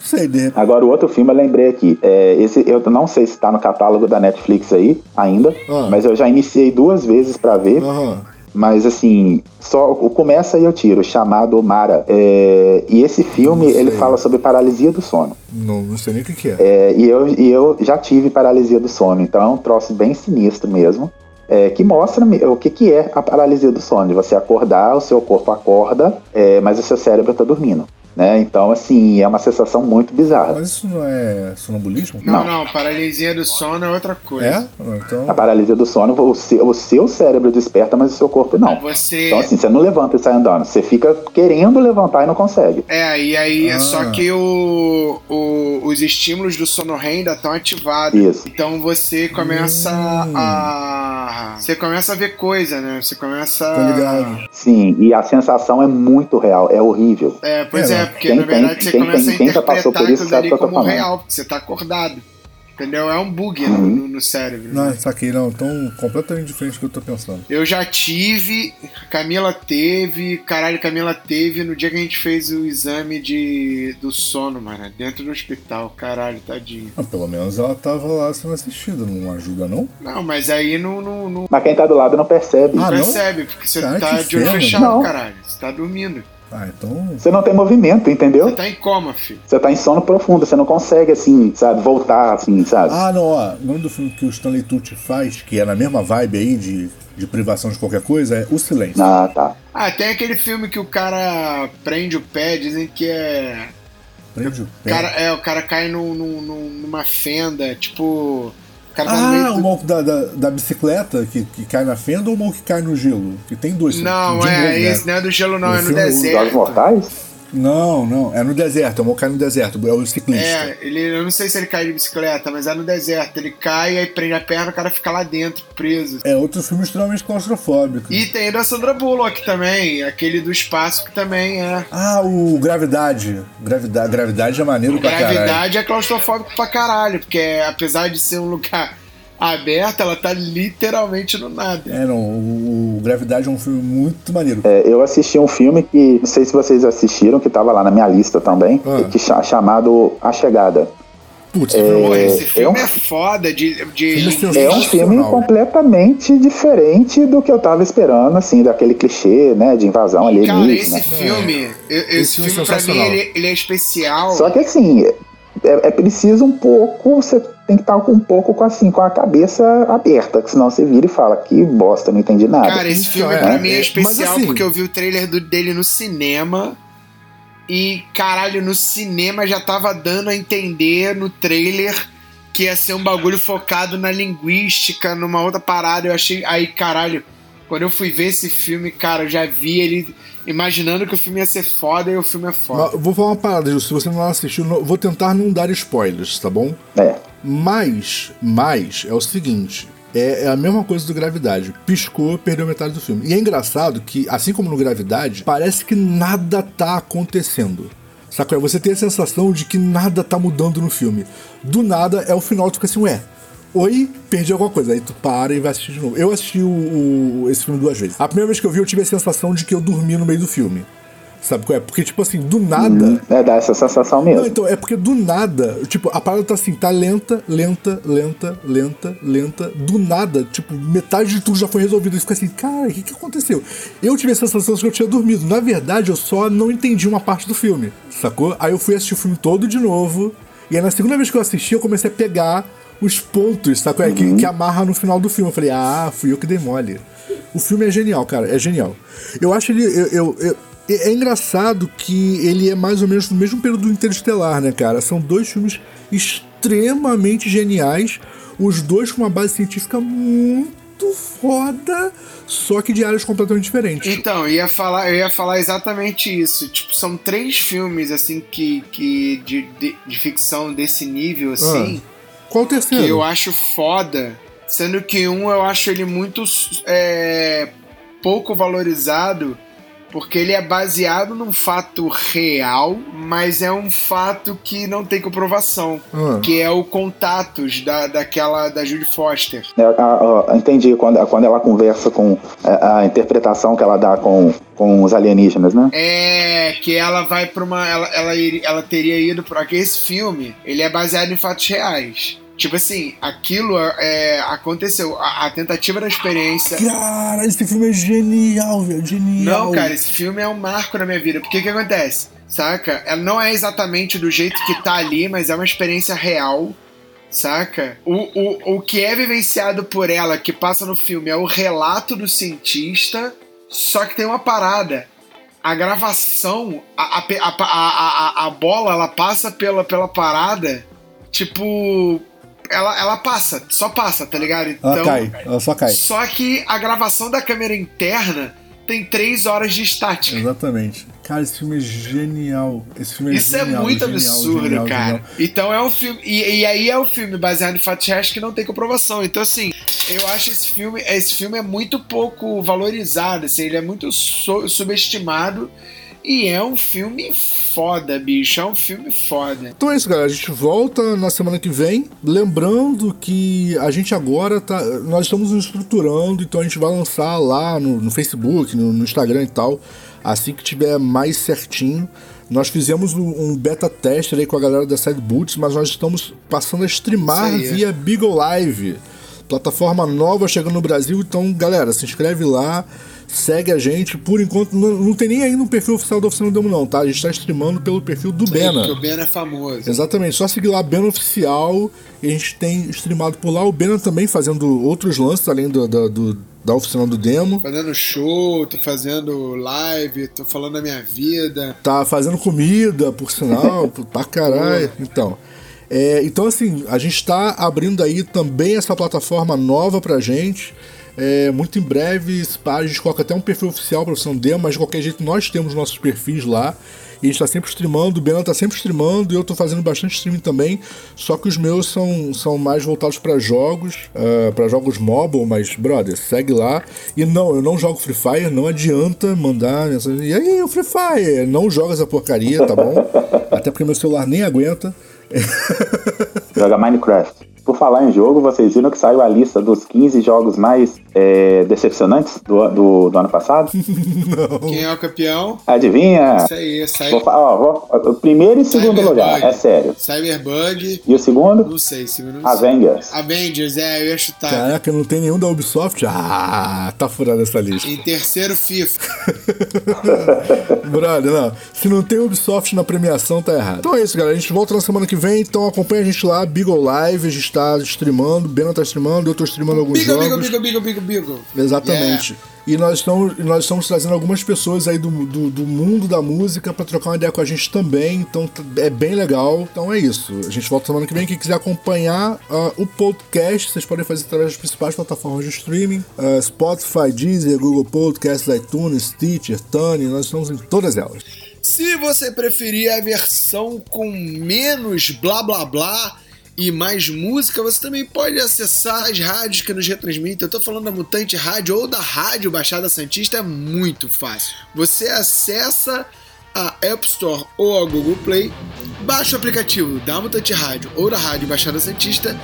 Sei dele. Agora, o outro filme eu lembrei aqui. É, esse eu não sei se tá no catálogo da Netflix aí ainda, ah. mas eu já iniciei duas vezes pra ver. Aham. Mas assim, só o começa e eu tiro, chamado Mara. É, e esse filme, ele fala sobre paralisia do sono. Não, não sei nem o que, que é. é e, eu, e eu já tive paralisia do sono, então é um troço bem sinistro mesmo, é, que mostra o que, que é a paralisia do sono. De você acordar, o seu corpo acorda, é, mas o seu cérebro tá dormindo. Né? Então, assim, é uma sensação muito bizarra. Mas isso não é sonambulismo? Não, não, não, paralisia do sono é outra coisa. É? Então... A paralisia do sono, o seu, o seu cérebro desperta, mas o seu corpo não. Você... Então, assim, você não levanta e sai andando. Você fica querendo levantar e não consegue. É, e aí ah. é só que o, o, os estímulos do sono ainda estão ativados. Isso. Então você começa hum. a... Você começa a ver coisa, né? Você começa... Tô ligado. Sim, e a sensação é muito real, é horrível. É, pois é. é. É, porque quem, na verdade quem, você quem, começa quem, a interpretar isso tá ali como real, porque você tá acordado. Entendeu? É um bug uhum. no, no cérebro. Não, né? Isso aqui não, tão completamente diferente do que eu tô pensando. Eu já tive, Camila teve, caralho, Camila teve no dia que a gente fez o exame de, do sono, mano, dentro do hospital, caralho, tadinho. Ah, pelo menos ela tava lá sendo assistida, não ajuda não? Não, mas aí não... não, não... Mas quem tá do lado não percebe. Ah, não percebe, porque você caralho, tá de olho fechado, não. caralho, você tá dormindo. Ah, então... Você não tem movimento, entendeu? Você tá em coma, filho. Você tá em sono profundo, você não consegue, assim, sabe, voltar, assim, sabe? Ah, não, ó, o nome do filme que o Stanley Tucci faz, que é na mesma vibe aí de, de privação de qualquer coisa, é O Silêncio. Ah, tá. Ah, tem aquele filme que o cara prende o pé, dizem que é... Prende o pé? O cara, é, o cara cai no, no, no, numa fenda, tipo... Ah, o maluco da, da, da bicicleta que, que cai na fenda ou o maluco que cai no gelo? Que tem dois. Não, é, novo, esse né? não é do gelo não, no é no deserto. Dos mortais? Não, não, é no deserto, o maluco cai no deserto, é o ciclista. É, ele, eu não sei se ele cai de bicicleta, mas é no deserto, ele cai, aí prende a perna, o cara fica lá dentro, preso. É, outro filme extremamente claustrofóbico. E tem da Sandra Bullock também, aquele do espaço que também é... Ah, o Gravidade, Gravida, Gravidade é maneiro pra caralho. Gravidade é claustrofóbico pra caralho, porque apesar de ser um lugar... aberta, ela tá literalmente no nada. É, não, o, o Gravidade é um filme muito maneiro. É, eu assisti um filme que, não sei se vocês assistiram, que tava lá na minha lista também, ah. que, chamado A Chegada. Putz, é, esse filme é, um, é foda de, de... É um filme completamente diferente do que eu tava esperando, assim, daquele clichê, né, de invasão alienígena. Cara, esse filme, é. eu, esse, esse filme, filme pra mim, ele, ele é especial. Só que assim, é, é preciso um pouco... Você tem que estar um pouco com, assim, com a cabeça aberta, que senão você vira e fala que bosta, não entendi nada. Cara, esse filme é, pra mim é especial assim, porque eu vi o trailer do, dele no cinema e, caralho, no cinema já tava dando a entender no trailer que ia ser um bagulho focado na linguística, numa outra parada. Eu achei... Aí, caralho, quando eu fui ver esse filme, cara, eu já vi ele... imaginando que o filme ia ser foda e o filme é foda. Vou falar uma parada, Gil, se você não assistiu, vou tentar não dar spoilers, tá bom? É. Mas, mas, é o seguinte, é, é a mesma coisa do Gravidade. Piscou, perdeu metade do filme. E é engraçado que, assim como no Gravidade, parece que nada tá acontecendo. Saca? Você tem a sensação de que nada tá mudando no filme. Do nada, é o final, tu fica assim, ué, oi, perdi alguma coisa. Aí tu para e vai assistir de novo. Eu assisti o, o, esse filme duas vezes. A primeira vez que eu vi, eu tive a sensação de que eu dormi no meio do filme. Sabe qual é? Porque, tipo assim, do nada... Hum, é, dá essa sensação mesmo. Não, então, é porque do nada... Tipo, a parada tá assim, tá lenta, lenta, lenta, lenta, lenta. Do nada, tipo, metade de tudo já foi resolvido. E fica assim, cara, o que, que aconteceu? Eu tive a sensação de que eu tinha dormido. Na verdade, eu só não entendi uma parte do filme. Sacou? Aí eu fui assistir o filme todo de novo. E aí, na segunda vez que eu assisti, eu comecei a pegar... os pontos, sabe? Uhum. Que, que amarra no final do filme. Eu falei, ah, fui eu que dei mole. O filme é genial, cara, é genial. Eu acho ele... Eu, eu, eu, é engraçado que ele é mais ou menos no mesmo período do Interestelar, né, cara? São dois filmes extremamente geniais, os dois com uma base científica muito foda, só que de áreas completamente diferentes. Então, eu ia falar, eu ia falar exatamente isso. Tipo, são três filmes, assim, que, que de, de, de ficção desse nível, assim... Ah. Qual o terceiro? Que eu acho foda, sendo que um eu acho ele muito é, pouco valorizado porque ele é baseado num fato real, mas é um fato que não tem comprovação, hum. que é o Contatos da, daquela, da Judy Foster. Eu, eu, eu entendi, quando, quando ela conversa com a, a interpretação que ela dá com, com os alienígenas, né? É, que ela vai pra uma... Ela, ela, ela teria ido pra... Porque esse filme, ele é baseado em fatos reais. Tipo assim, aquilo é, aconteceu, a, a tentativa da experiência... Cara, esse filme é genial, velho, genial. Não, cara, esse filme é um marco na minha vida, porque o que acontece, saca? Ela não é exatamente do jeito que tá ali, mas é uma experiência real, saca? O, o, o que é vivenciado por ela, que passa no filme, é o relato do cientista, só que tem uma parada. A gravação, a, a, a, a, a bola, ela passa pela, pela parada, tipo... Ela, ela passa, só passa, tá ligado? Então, ela cai, ela só cai. Só que a gravação da câmera interna tem três horas de estática. Exatamente. Cara, esse filme é genial. Esse filme é Isso genial, é muito genial, absurdo, genial, cara. Genial. Então é um filme... E, e aí é um filme baseado em fatos reais que não tem comprovação. Então, assim, eu acho esse filme... Esse filme é muito pouco valorizado, assim. Ele é muito so, subestimado. E é um filme foda, bicho. É um filme foda. Então é isso, galera. A gente volta na semana que vem. Lembrando que a gente agora tá... Nós estamos nos estruturando, então a gente vai lançar lá no, no Facebook, no, no Instagram e tal. Assim que tiver mais certinho. Nós fizemos um beta tester aí com a galera da Sideboots, mas nós estamos passando a streamar via Beagle Live. Plataforma nova chegando no Brasil. Então, galera, se inscreve lá. Segue a gente, por enquanto não, não tem nem ainda um perfil oficial da Oficina do Demo não, tá? A gente tá streamando pelo perfil do Sim, Bena. Porque o Bena é famoso. Exatamente, só seguir lá, Bena Oficial, e a gente tem streamado por lá. O Bena também fazendo outros lances, além do, do, do, da Oficina do Demo. Fazendo show, tô fazendo live, tô falando da minha vida. Tá fazendo comida, por sinal, pra caralho. Então, é, então assim, a gente tá abrindo aí também essa plataforma nova pra gente. É, muito em breve, a gente coloca até um perfil oficial para o Demo, mas de qualquer jeito nós temos nossos perfis lá e a gente está sempre streamando, o Bena está sempre streamando e eu estou fazendo bastante streaming também, só que os meus são, são mais voltados para jogos, uh, para jogos mobile, mas brother, segue lá. E não, eu não jogo Free Fire, não adianta mandar mensagem, e aí o Free Fire, não joga essa porcaria, tá bom? Até porque meu celular nem aguenta. Joga Minecraft. Por falar em jogo, vocês viram que saiu a lista dos quinze jogos mais é, decepcionantes do, do, do ano passado? Não. Quem é o campeão? Adivinha? Isso aí, Cyber... vou, ó, vou, primeiro e segundo Cyberbug. Lugar, é sério. Cyberbug. E o segundo? Não sei, segundo não sei. Avengers. Avengers, é, eu ia chutar. Caraca, não tem nenhum da Ubisoft? Ah, tá furada essa lista. Em terceiro, FIFA. Brother, não. Se não tem Ubisoft na premiação, tá errado. Então é isso, galera. A gente volta na semana que vem, então acompanha a gente lá, Beagle Live, a gente tá streamando, o Bena tá streamando, eu tô streamando alguns bigo, jogos. Bigo, bigo, bigo, bigo, bigo. Exatamente. Yeah. E nós estamos, nós estamos trazendo algumas pessoas aí do, do, do mundo da música pra trocar uma ideia com a gente também, então é bem legal. Então é isso. A gente volta semana que vem. Quem quiser acompanhar uh, o podcast, vocês podem fazer através das principais plataformas de streaming. Uh, Spotify, Deezer, Google Podcasts, iTunes, Stitcher, Tune, nós estamos em todas elas. Se você preferir a versão com menos blá blá blá, e mais música, você também pode acessar as rádios que nos retransmitem. Eu tô falando da Mutante Rádio ou da Rádio Baixada Santista, é muito fácil. Você acessa a App Store ou a Google Play, baixa o aplicativo da Mutante Rádio ou da Rádio Baixada Santista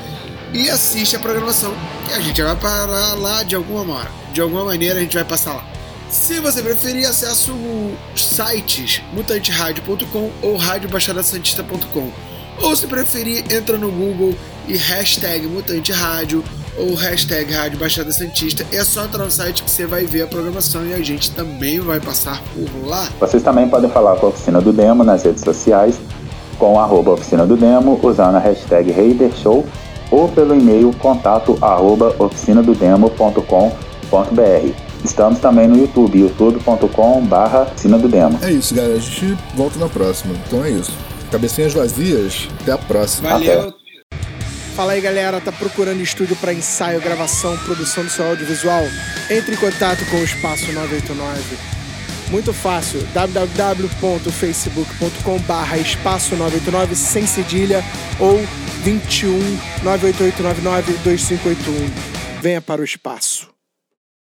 e assiste a programação. E a gente vai parar lá de alguma hora. De alguma maneira a gente vai passar lá. Se você preferir, acessa os sites mutante rádio ponto com ou rádio baixada santista ponto com. Ou se preferir, entra no Google e hashtag Mutante Rádio ou hashtag Rádio Baixada Santista. É só entrar no site que você vai ver a programação e a gente também vai passar por lá. Vocês também podem falar com a Oficina do Demo nas redes sociais, com arroba Oficina do Demo, usando a hashtag Hater Show ou pelo e-mail contato arroba oficina do demo ponto com ponto b r. Estamos também no YouTube, youtube ponto com barra oficina do demo. É isso, galera. A gente volta na próxima. Então é isso. Cabecinhas Vazias, até a próxima. Valeu. Até. Fala aí, galera, tá procurando estúdio para ensaio, gravação, produção do seu audiovisual? Entre em contato com o Espaço nove oito nove. Muito fácil, w w w ponto facebook ponto com barra espaço nove oito nove sem cedilha ou vinte e um nove oito oito nove nove dois cinco oito um. Venha para o Espaço.